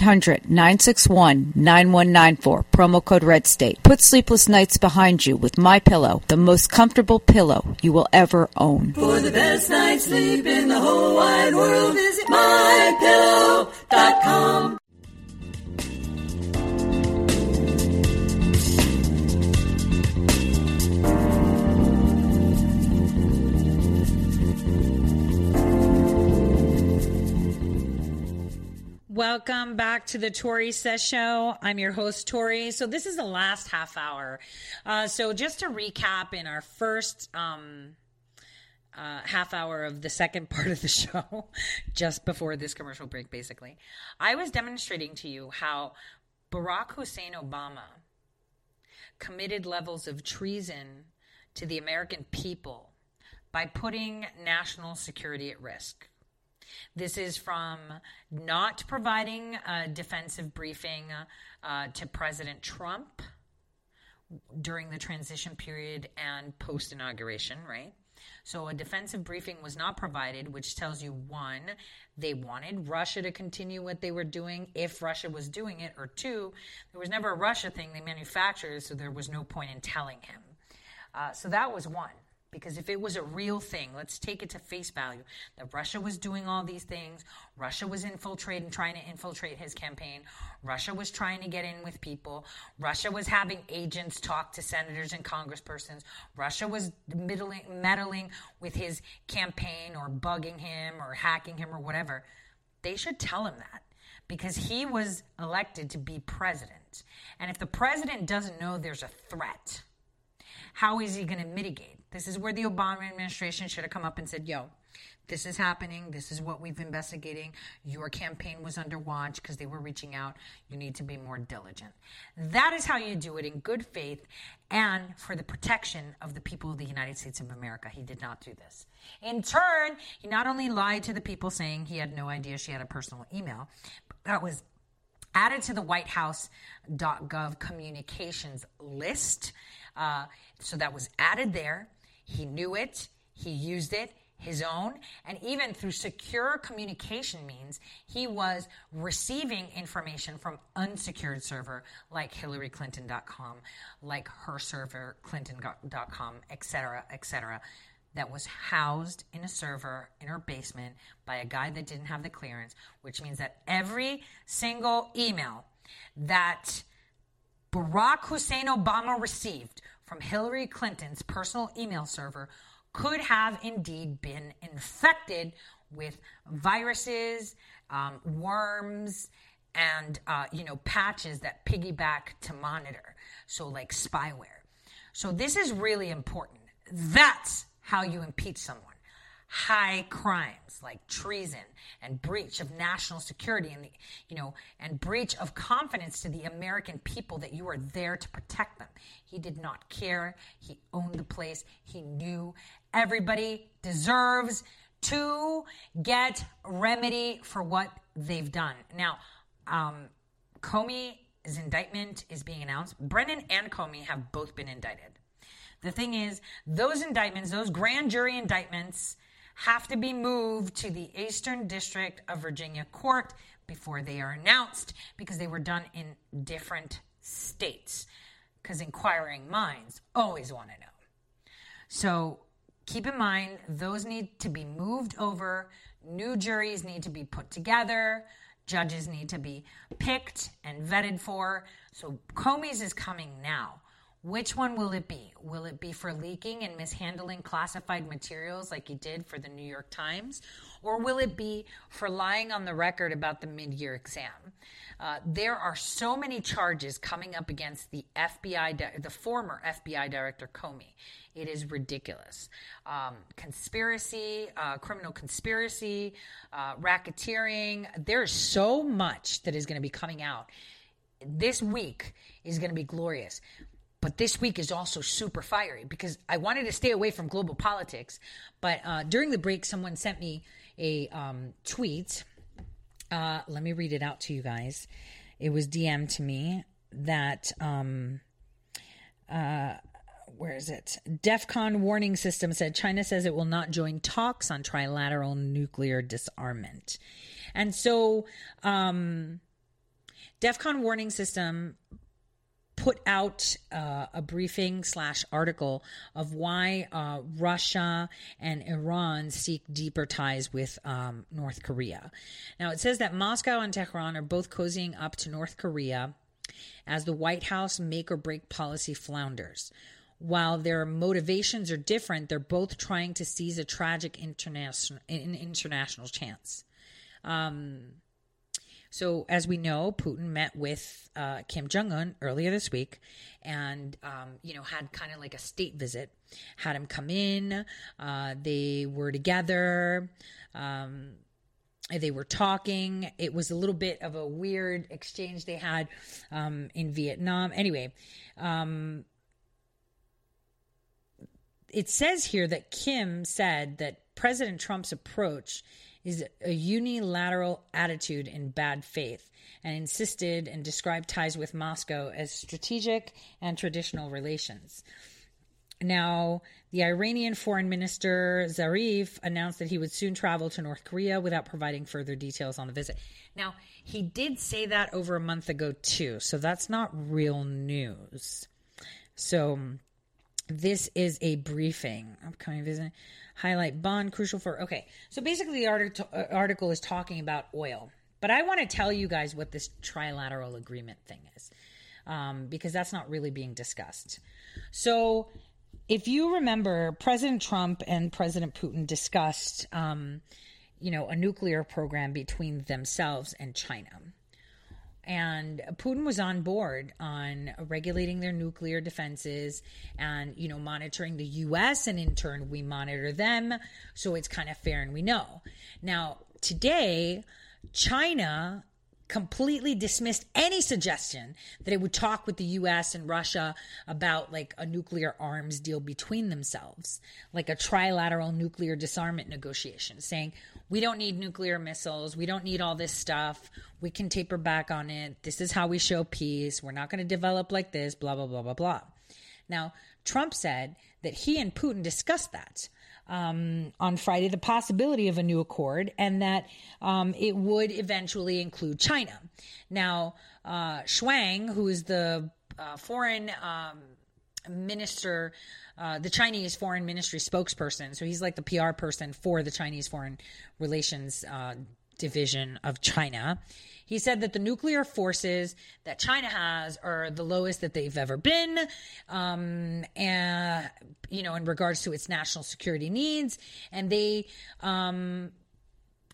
hundred, nine six one, nine one nine four, promo code Red State. Put sleepless nights behind you with MyPillow, the most comfortable pillow you will ever own. For the best night's sleep in the whole wide world, visit my pillow dot com. Welcome back to the Tori Says Show. I'm your host, Tori. So this is the last half hour. Uh, so just to recap, in our first um, uh, half hour of the second part of the show, just before this commercial break, basically, I was demonstrating to you how Barack Hussein Obama committed levels of treason to the American people by putting national security at risk. This is from not providing a defensive briefing uh, to President Trump during the transition period and post-inauguration, right? So a defensive briefing was not provided, which tells you, one, they wanted Russia to continue what they were doing if Russia was doing it, or two, there was never a Russia thing they manufactured, so there was no point in telling him. Uh, so that was one. Because if it was a real thing, let's take it to face value, that Russia was doing all these things. Russia was infiltrating, trying to infiltrate his campaign. Russia was trying to get in with people. Russia was having agents talk to senators and congresspersons. Russia was meddling, meddling with his campaign or bugging him or hacking him or whatever. They should tell him that. because he was elected to be president. And if the president doesn't know there's a threat, how is he going to mitigate? This is where the Obama administration should have come up and said, yo, this is happening. This is what we've been investigating. Your campaign was under watch because they were reaching out. You need to be more diligent. That is how you do it in good faith and for the protection of the people of the United States of America. He did not do this. In turn, he not only lied to the people saying he had no idea she had a personal email, but that was added to the White House dot gov communications list. Uh, so that was added there. He knew it. He used it. His own, and even through secure communication means, he was receiving information from unsecured server like Hillary Clinton dot com, like her server, Clinton dot com, et cetera, et cetera, that was housed in a server in her basement by a guy that didn't have the clearance, which means that every single email that Barack Hussein Obama received from Hillary Clinton's personal email server could have indeed been infected with viruses, um, worms, and, uh, you know, patches that piggyback to monitor. So like spyware. So this is really important. That's how you impeach someone. High crimes like treason and breach of national security and, the, you know, and breach of confidence to the American people that you are there to protect them. He did not care. He owned the place. He knew everybody deserves to get remedy for what they've done. Now, um, Comey's indictment is being announced. Brennan and Comey have both been indicted. The thing is, those indictments, those grand jury indictments, have to be moved to the Eastern District of Virginia court before they are announced because they were done in different states because inquiring minds always want to know. So keep in mind, those need to be moved over. New juries need to be put together. Judges need to be picked and vetted for. So Comey's is coming now. Which one will it be? Will it be for leaking and mishandling classified materials like he did for the New York Times? Or will it be for lying on the record about the mid-year exam? Uh, there are so many charges coming up against the F B I, the former F B I Director Comey. It is ridiculous. Um, conspiracy, uh, criminal conspiracy, uh, racketeering. There's so much that is going to be coming out. This week is going to be glorious. But this week is also super fiery because I wanted to stay away from global politics. But uh, during the break, someone sent me a um, tweet. Uh, let me read it out to you guys. It was D M'd to me that, um, uh, where is it? DEFCON warning system said China says it will not join talks on trilateral nuclear disarmament. And so um, DEFCON warning system put out uh, a briefing slash article of why uh, Russia and Iran seek deeper ties with um, North Korea. Now, it says that Moscow and Tehran are both cozying up to North Korea as the White House make or break policy flounders. While their motivations are different, they're both trying to seize a tragic international, international chance. Um So, as we know, Putin met with uh, Kim Jong-un earlier this week and, um, you know, had kind of like a state visit, had him come in. Uh, they were together. Um, they were talking. It was a little bit of a weird exchange they had um, in Vietnam. Anyway, um, it says here that Kim said that President Trump's approach is a unilateral attitude in bad faith and insisted and described ties with Moscow as strategic and traditional relations. Now, the Iranian foreign minister Zarif announced that he would soon travel to North Korea without providing further details on the visit. Now, he did say that over a month ago, too, so that's not real news. So this is a briefing. Upcoming visit. Highlight bond crucial for... Okay, so basically the article, uh, article is talking about oil. But I want to tell you guys what this trilateral agreement thing is. Um, because that's not really being discussed. So if you remember, President Trump and President Putin discussed... Um, you know, a nuclear program between themselves and China. And Putin was on board on regulating their nuclear defenses and, you know, monitoring the U S, and in turn, we monitor them. So it's kind of fair and we know. Now, today, China completely dismissed any suggestion that it would talk with the U S and Russia about like a nuclear arms deal between themselves, like a trilateral nuclear disarmament negotiation, saying, we don't need nuclear missiles. We don't need all this stuff. We can taper back on it. This is how we show peace. We're not going to develop like this, blah, blah, blah, blah, blah. Now, Trump said that he and Putin discussed that um, on Friday, the possibility of a new accord, and that um, it would eventually include China. Now, uh, Shuang, who is the uh, foreign um, minister, uh, the Chinese foreign ministry spokesperson, so he's like the P R person for the Chinese foreign relations uh, division of China. He said that the nuclear forces that China has are the lowest that they've ever been, um, and, you know, in regards to its national security needs. And they um,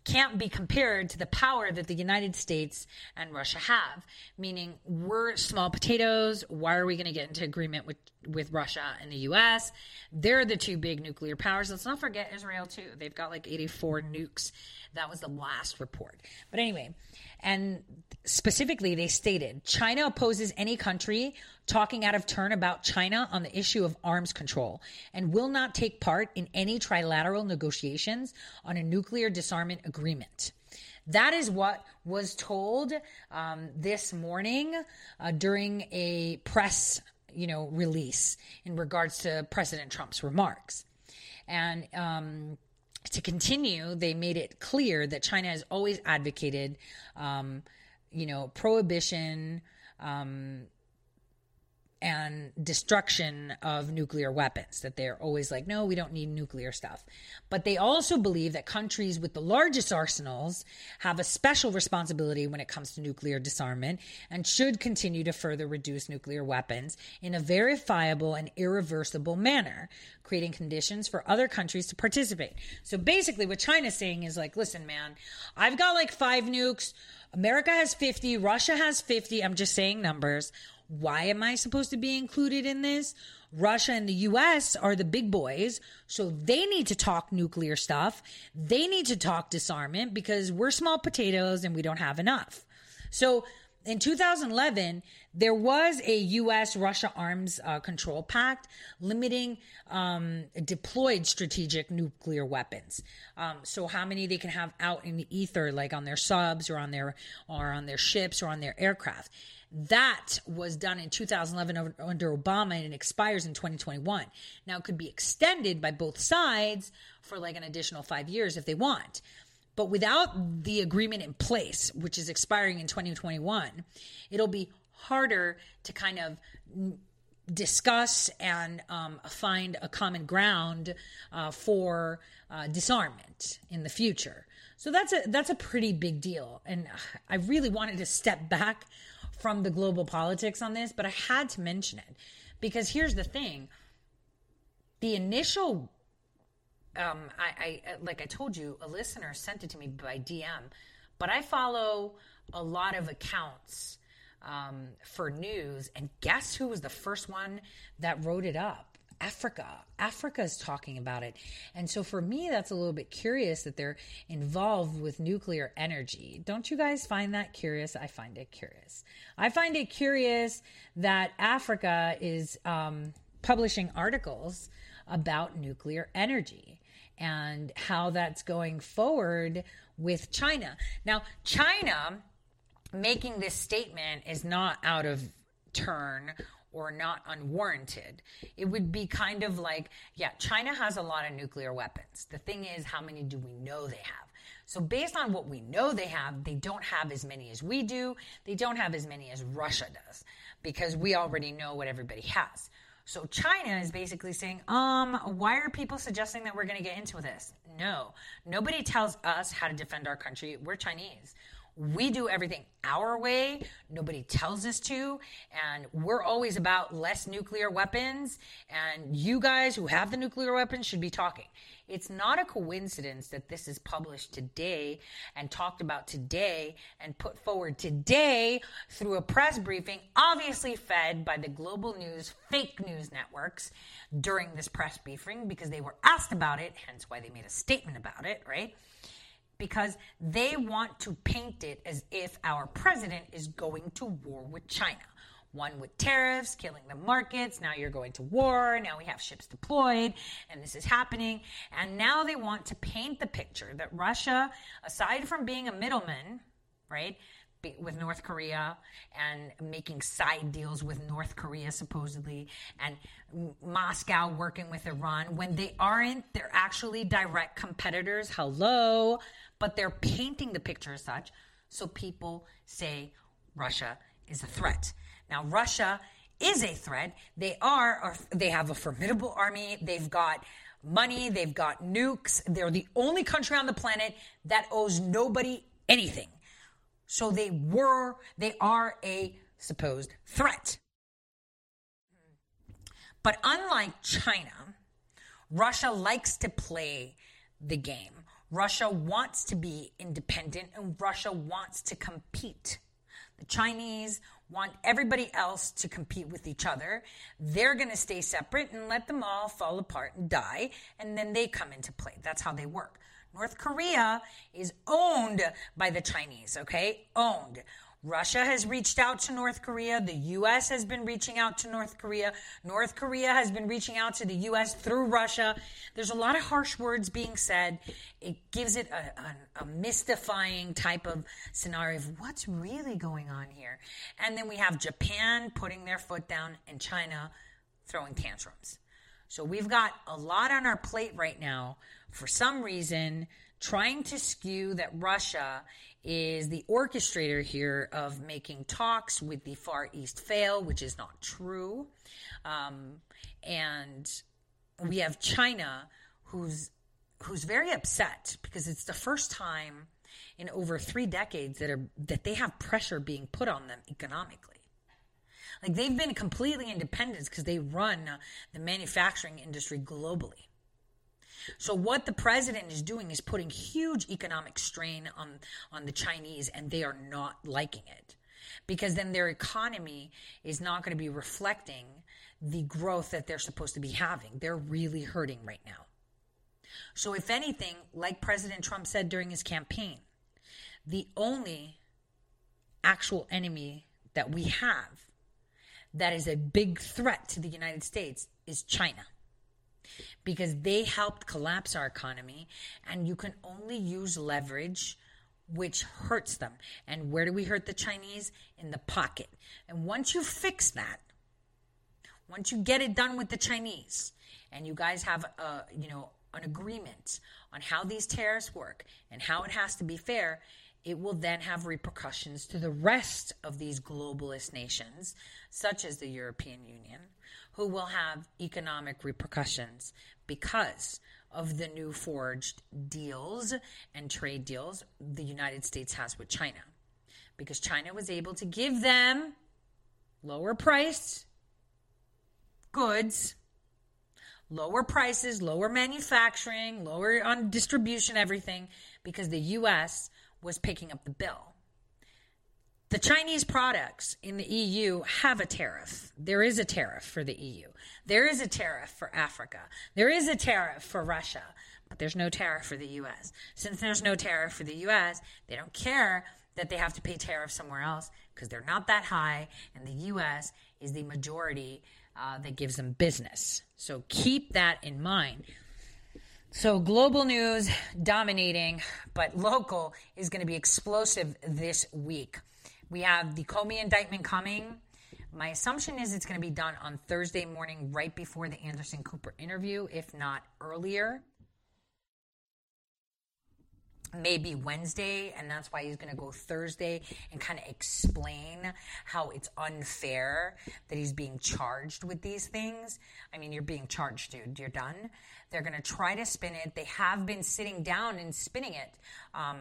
can't be compared to the power that the United States and Russia have, meaning we're small potatoes. Why are we going to get into agreement with, with Russia and the U S? They're the two big nuclear powers. Let's not forget Israel, too. They've got like eighty-four nukes. That was the last report. But anyway, and specifically they stated, China opposes any country talking out of turn about China on the issue of arms control and will not take part in any trilateral negotiations on a nuclear disarmament agreement. That is what was told um, this morning uh, during a press, you know, release in regards to President Trump's remarks. And, um, to continue, they made it clear that China has always advocated, um, you know, prohibition um, and destruction of nuclear weapons, that they're always like, no, we don't need nuclear stuff. But they also believe that countries with the largest arsenals have a special responsibility when it comes to nuclear disarmament and should continue to further reduce nuclear weapons in a verifiable and irreversible manner, creating conditions for other countries to participate. So basically what China's saying is like, listen, man, I've got like five nukes. America has fifty. Russia has fifty. I'm just saying numbers. Why am I supposed to be included in this? Russia and the U S are the big boys, so they need to talk nuclear stuff. They need to talk disarmament because we're small potatoes and we don't have enough. So in two thousand eleven, there was a U S-Russia arms uh, control pact limiting um, deployed strategic nuclear weapons. Um, so how many they can have out in the ether, like on their subs or on their or on their ships or on their aircraft. That was done in two thousand eleven under Obama, and it expires in twenty twenty-one. Now, it could be extended by both sides for like an additional five years if they want. But without the agreement in place, which is expiring in twenty twenty-one, it'll be harder to kind of discuss and um, find a common ground uh, for uh, disarmament in the future. So that's a that's a pretty big deal. And I really wanted to step back from the global politics on this, but I had to mention it because here's the thing. The initial, um, I, I like I told you, a listener sent it to me by D M, but I follow a lot of accounts um, for news, and guess who was the first one that wrote it up? Africa. Africa is talking about it. And so for me, that's a little bit curious that they're involved with nuclear energy. Don't you guys find that curious? I find it curious. I find it curious that Africa is um, publishing articles about nuclear energy and how that's going forward with China. Now, China making this statement is not out of turn or not unwarranted. It would be kind of like, yeah, China has a lot of nuclear weapons. The thing is, how many do we know they have? So based on what we know they have, they don't have as many as we do. They don't have as many as Russia does because we already know what everybody has. So China is basically saying, um, why are people suggesting that we're going to get into this? No, nobody tells us how to defend our country. We're Chinese. We do everything our way. Nobody tells us to. And we're always about less nuclear weapons. And you guys who have the nuclear weapons should be talking. It's not a coincidence that this is published today and talked about today and put forward today through a press briefing, obviously fed by the global news, fake news networks during this press briefing because they were asked about it, hence why they made a statement about it, right? Because they want to paint it as if our president is going to war with China. One with tariffs, killing the markets. Now you're going to war. Now we have ships deployed, and this is happening. And now they want to paint the picture that Russia, aside from being a middleman, right, with North Korea and making side deals with North Korea, supposedly, and Moscow working with Iran, when they aren't, they're actually direct competitors. Hello. But they're painting the picture as such, so people say Russia is a threat. Now, Russia is a threat. They are, or they have a formidable army. They've got money. They've got nukes. They're the only country on the planet that owes nobody anything. So they were, they are a supposed threat. But unlike China, Russia likes to play the game. Russia wants to be independent, and Russia wants to compete. The Chinese want everybody else to compete with each other. They're going to stay separate and let them all fall apart and die, and then they come into play. That's how they work. North Korea is owned by the Chinese, okay? Owned. Russia has reached out to North Korea. The U S has been reaching out to North Korea. North Korea has been reaching out to the U S through Russia. There's a lot of harsh words being said. It gives it a, a, a mystifying type of scenario of what's really going on here. And then we have Japan putting their foot down and China throwing tantrums. So we've got a lot on our plate right now. For some reason, trying to skew that Russia is the orchestrator here of making talks with the Far East fail, which is not true. Um, and we have China, who's who's very upset because it's the first time in over three decades that are that they have pressure being put on them economically. Like, they've been completely independent because they run the manufacturing industry globally. So what the president is doing is putting huge economic strain on, on the Chinese, and they are not liking it because then their economy is not going to be reflecting the growth that they're supposed to be having. They're really hurting right now. So if anything, like President Trump said during his campaign, the only actual enemy that we have that is a big threat to the United States is China, because they helped collapse our economy, and you can only use leverage, which hurts them. And where do we hurt the Chinese? In the pocket. And once you fix that, once you get it done with the Chinese, and you guys have a, you know, an agreement on how these tariffs work and how it has to be fair, it will then have repercussions to the rest of these globalist nations, such as the European Union, who will have economic repercussions because of the new forged deals and trade deals the United States has with China. Because China was able to give them lower priced goods, lower prices, lower manufacturing, lower on distribution, everything, because the U S was picking up the bill. The Chinese products in the E U have a tariff. There is a tariff for the E U. There is a tariff for Africa. There is a tariff for Russia, but there's no tariff for the U S. Since there's no tariff for the U S, they don't care that they have to pay tariffs somewhere else because they're not that high, and the U S is the majority uh, that gives them business. So keep that in mind. So global news dominating, but local is going to be explosive this week. We have the Comey indictment coming. My assumption is it's going to be done on Thursday morning right before the Anderson Cooper interview, if not earlier. Maybe Wednesday, and that's why he's going to go Thursday and kind of explain how it's unfair that he's being charged with these things. I mean, you're being charged, dude. You're done. They're going to try to spin it. They have been sitting down and spinning it. Um,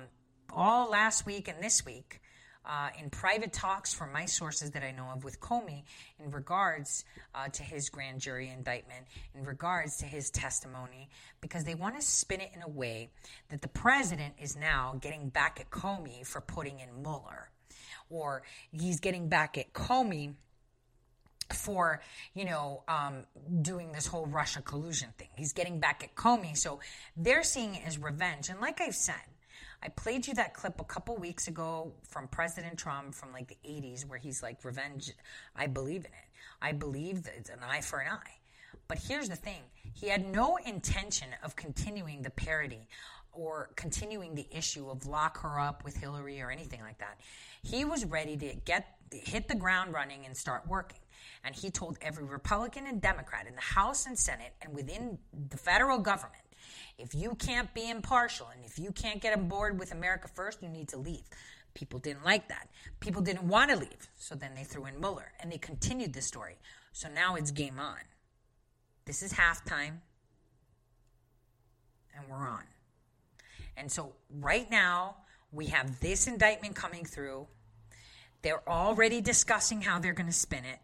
all last week and this week uh, in private talks from my sources that I know of with Comey in regards uh, to his grand jury indictment, in regards to his testimony, because they want to spin it in a way that the president is now getting back at Comey for putting in Mueller, or he's getting back at Comey for, you know, um, doing this whole Russia collusion thing. He's getting back at Comey. So they're seeing it as revenge. And like I've said, I played you that clip a couple weeks ago from President Trump from like the eighties where he's like, revenge, I believe in it. I believe that it's an eye for an eye. But here's the thing. He had no intention of continuing the parody or continuing the issue of lock her up with Hillary or anything like that. He was ready to get hit the ground running and start working. And he told every Republican and Democrat in the House and Senate and within the federal government, if you can't be impartial and if you can't get on board with America First, you need to leave. People didn't like that. People didn't want to leave. So then they threw in Mueller and they continued the story. So now it's game on. This is halftime and we're on. And so right now we have this indictment coming through. They're already discussing how they're going to spin it.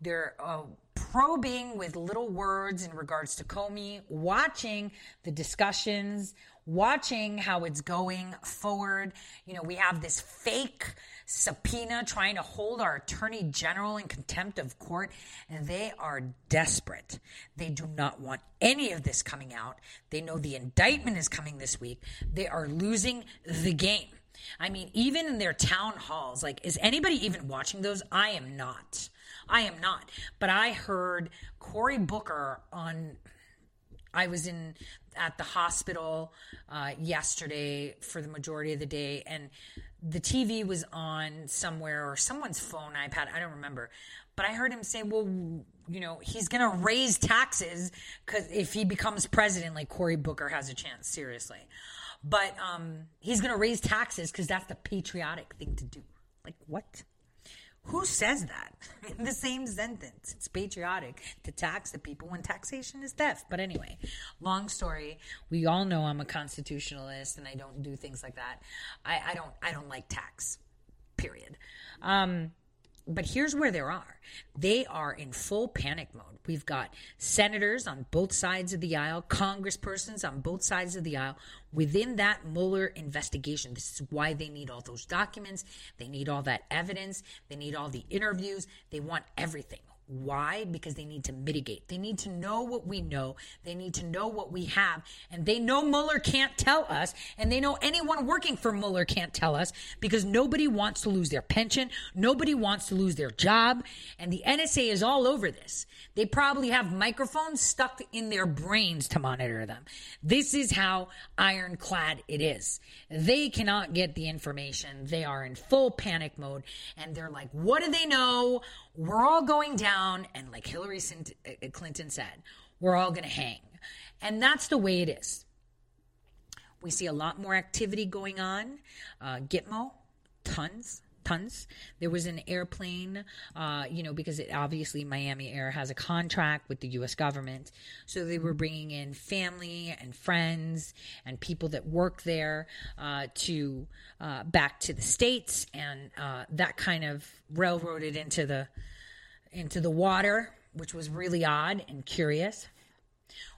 They're uh, probing with little words in regards to Comey, watching the discussions, watching how it's going forward. You know, we have this fake subpoena trying to hold our attorney general in contempt of court, and they are desperate. They do not want any of this coming out. They know the indictment is coming this week. They are losing the game. I mean, even in their town halls, like, is anybody even watching those? I am not. I am not. But I heard Cory Booker on, I was in at the hospital uh, yesterday for the majority of the day, and the T V was on somewhere or someone's phone, iPad, I don't remember. But I heard him say, well, you know, he's going to raise taxes because if he becomes president, like Cory Booker has a chance, seriously. But um, he's going to raise taxes because that's the patriotic thing to do. Like, what? Who says that in the same sentence? It's patriotic to tax the people when taxation is theft. But anyway, long story. We all know I'm a constitutionalist and I don't do things like that. I, I don't. I don't like tax. Period. Um, but here's where they are. They are in full panic mode. We've got senators on both sides of the aisle, congresspersons on both sides of the aisle within that Mueller investigation. This is why they need all those documents. They need all that evidence. They need all the interviews. They want everything. Why? Because they need to mitigate. They need to know what we know. They need to know what we have. And they know Mueller can't tell us. And they know anyone working for Mueller can't tell us because nobody wants to lose their pension. Nobody wants to lose their job. And the N S A is all over this. They probably have microphones stuck in their brains to monitor them. This is how ironclad it is. They cannot get the information. They are in full panic mode. And they're like, what do they know? We're all going down, and like Hillary Clinton said, we're all going to hang. And that's the way it is. We see a lot more activity going on. Uh, Gitmo, tons, tons. There was an airplane, uh, you know, because it obviously Miami Air has a contract with the U S government. So they were bringing in family and friends and people that work there uh, to uh, back to the States. And uh, that kind of railroaded into the into the water, which was really odd and curious.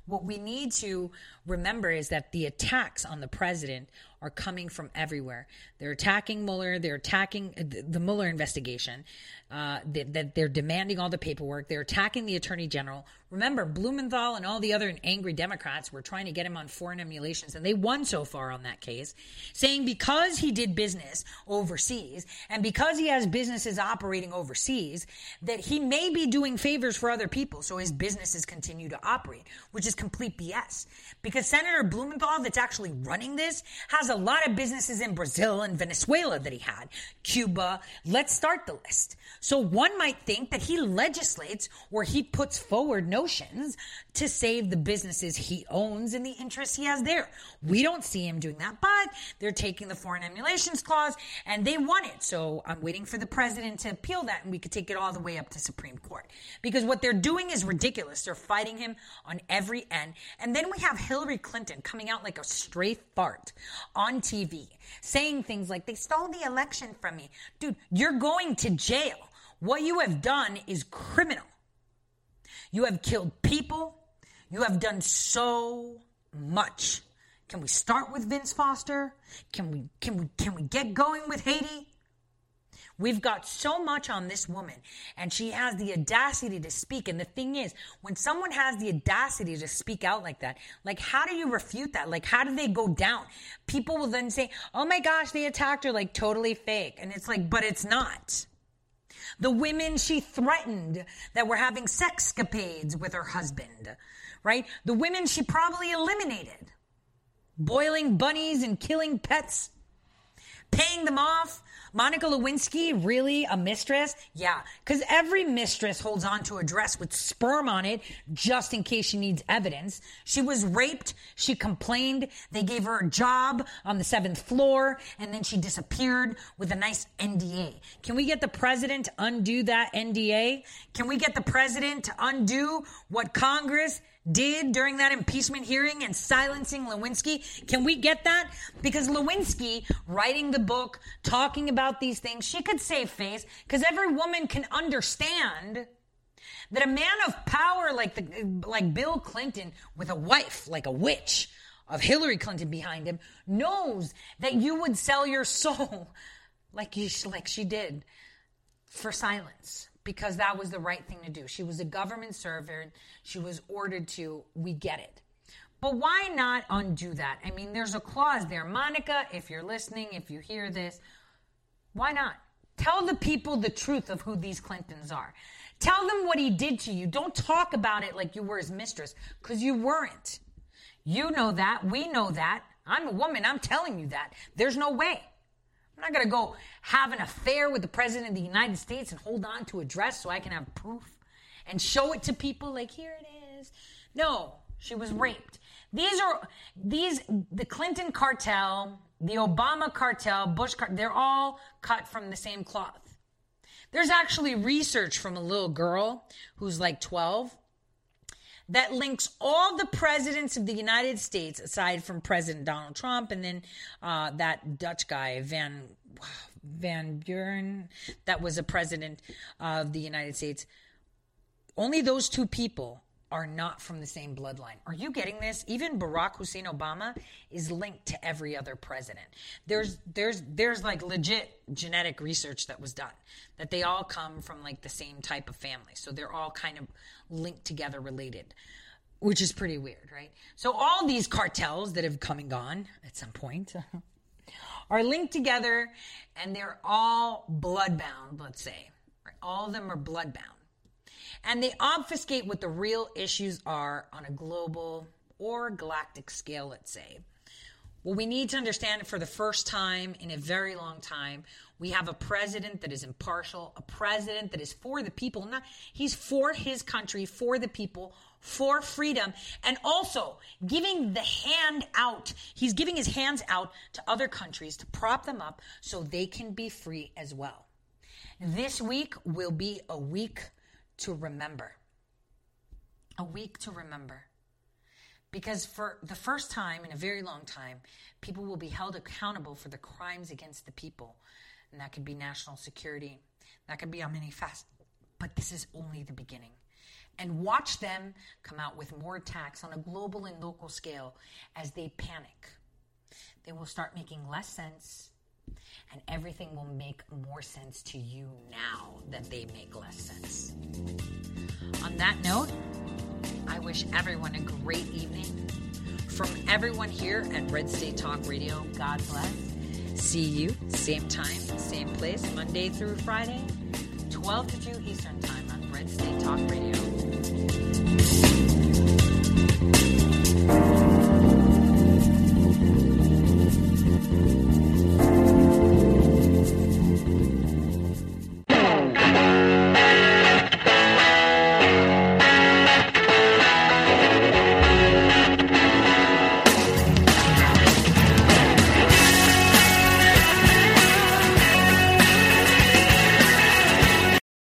What we need to remember is that the attacks on the president are coming from everywhere. They're attacking Mueller. They're attacking the Mueller investigation. Uh, that they, they're demanding all the paperwork. They're attacking the attorney general. Remember, Blumenthal and all the other angry Democrats were trying to get him on foreign emulations, and they won so far on that case, saying because he did business overseas and because he has businesses operating overseas, that he may be doing favors for other people, so his businesses continue to operate, which is complete B S. Because Senator Blumenthal, that's actually running this, has a lot of businesses in Brazil and Venezuela that he had, Cuba. Let's start the list. So one might think that he legislates or he puts forward no emotions to save the businesses he owns and the interests he has there. We don't see him doing that, but they're taking the foreign emulations clause and they want it. So I'm waiting for the president to appeal that and we could take it all the way up to Supreme Court, because what they're doing is ridiculous. They're fighting him on every end. And then we have Hillary Clinton coming out like a stray fart on T V saying things like, they stole the election from me. Dude, you're going to jail. What you have done is criminal. You have killed people. You have done so much. Can we start with Vince Foster? Can we can we can we get going with Haiti? We've got so much on this woman, and she has the audacity to speak. And the thing is, when someone has the audacity to speak out like that, like, how do you refute that? Like, how do they go down? People will then say, oh my gosh, they attacked her, like, totally fake. And it's like, but it's not. The women she threatened that were having sexcapades with her husband, right? The women she probably eliminated, boiling bunnies and killing pets, paying them off. Monica Lewinsky, really a mistress? Yeah, because every mistress holds on to a dress with sperm on it just in case she needs evidence. She was raped. She complained. They gave her a job on the seventh floor, and then she disappeared with a nice N D A. Can we get the president to undo that N D A? Can we get the president to undo what Congress did during that impeachment hearing and silencing Lewinsky? Can we get that? Because Lewinsky, writing the book, talking about these things, she could save face, because every woman can understand that a man of power like the like Bill Clinton, with a wife, like a witch of Hillary Clinton behind him, knows that you would sell your soul like you like she did for silence. Because that was the right thing to do. She was a government servant. She was ordered to. We get it. But why not undo that? I mean, there's a clause there. Monica, if you're listening, if you hear this, why not? Tell the people the truth of who these Clintons are. Tell them what he did to you. Don't talk about it like you were his mistress, because you weren't. You know that. We know that. I'm a woman. I'm telling you that. There's no way. I'm not going to go have an affair with the president of the United States and hold on to a dress so I can have proof and show it to people like, here it is. No, she was raped. These are, these, the Clinton cartel, the Obama cartel, Bush cartel, they're all cut from the same cloth. There's actually research from a little girl who's like twelve that links all the presidents of the United States, aside from President Donald Trump, and then uh, that Dutch guy, Van Van Buren, that was a president of the United States. Only those two people are not from the same bloodline. Are you getting this? Even Barack Hussein Obama is linked to every other president. There's there's there's like legit genetic research that was done, that they all come from like the same type of family. So they're all kind of linked together, related, which is pretty weird, right? So all these cartels that have come and gone at some point are linked together, and they're all bloodbound, let's say. Right? All of them are bloodbound. And they obfuscate what the real issues are on a global or galactic scale, let's say. Well, we need to understand, for the first time in a very long time, we have a president that is impartial, a president that is for the people. Not, he's for his country, for the people, for freedom, and also giving the hand out. He's giving his hands out to other countries to prop them up so they can be free as well. This week will be a week to remember. A week to remember. Because for the first time in a very long time, people will be held accountable for the crimes against the people. And that could be national security. That could be on many facets. But this is only the beginning. And watch them come out with more attacks on a global and local scale as they panic. They will start making less sense. And everything will make more sense to you now that they make less sense. On that note, I wish everyone a great evening. From everyone here at Red State Talk Radio, God bless. See you, same time, same place, Monday through Friday, twelve to two Eastern Time on Red State Talk Radio.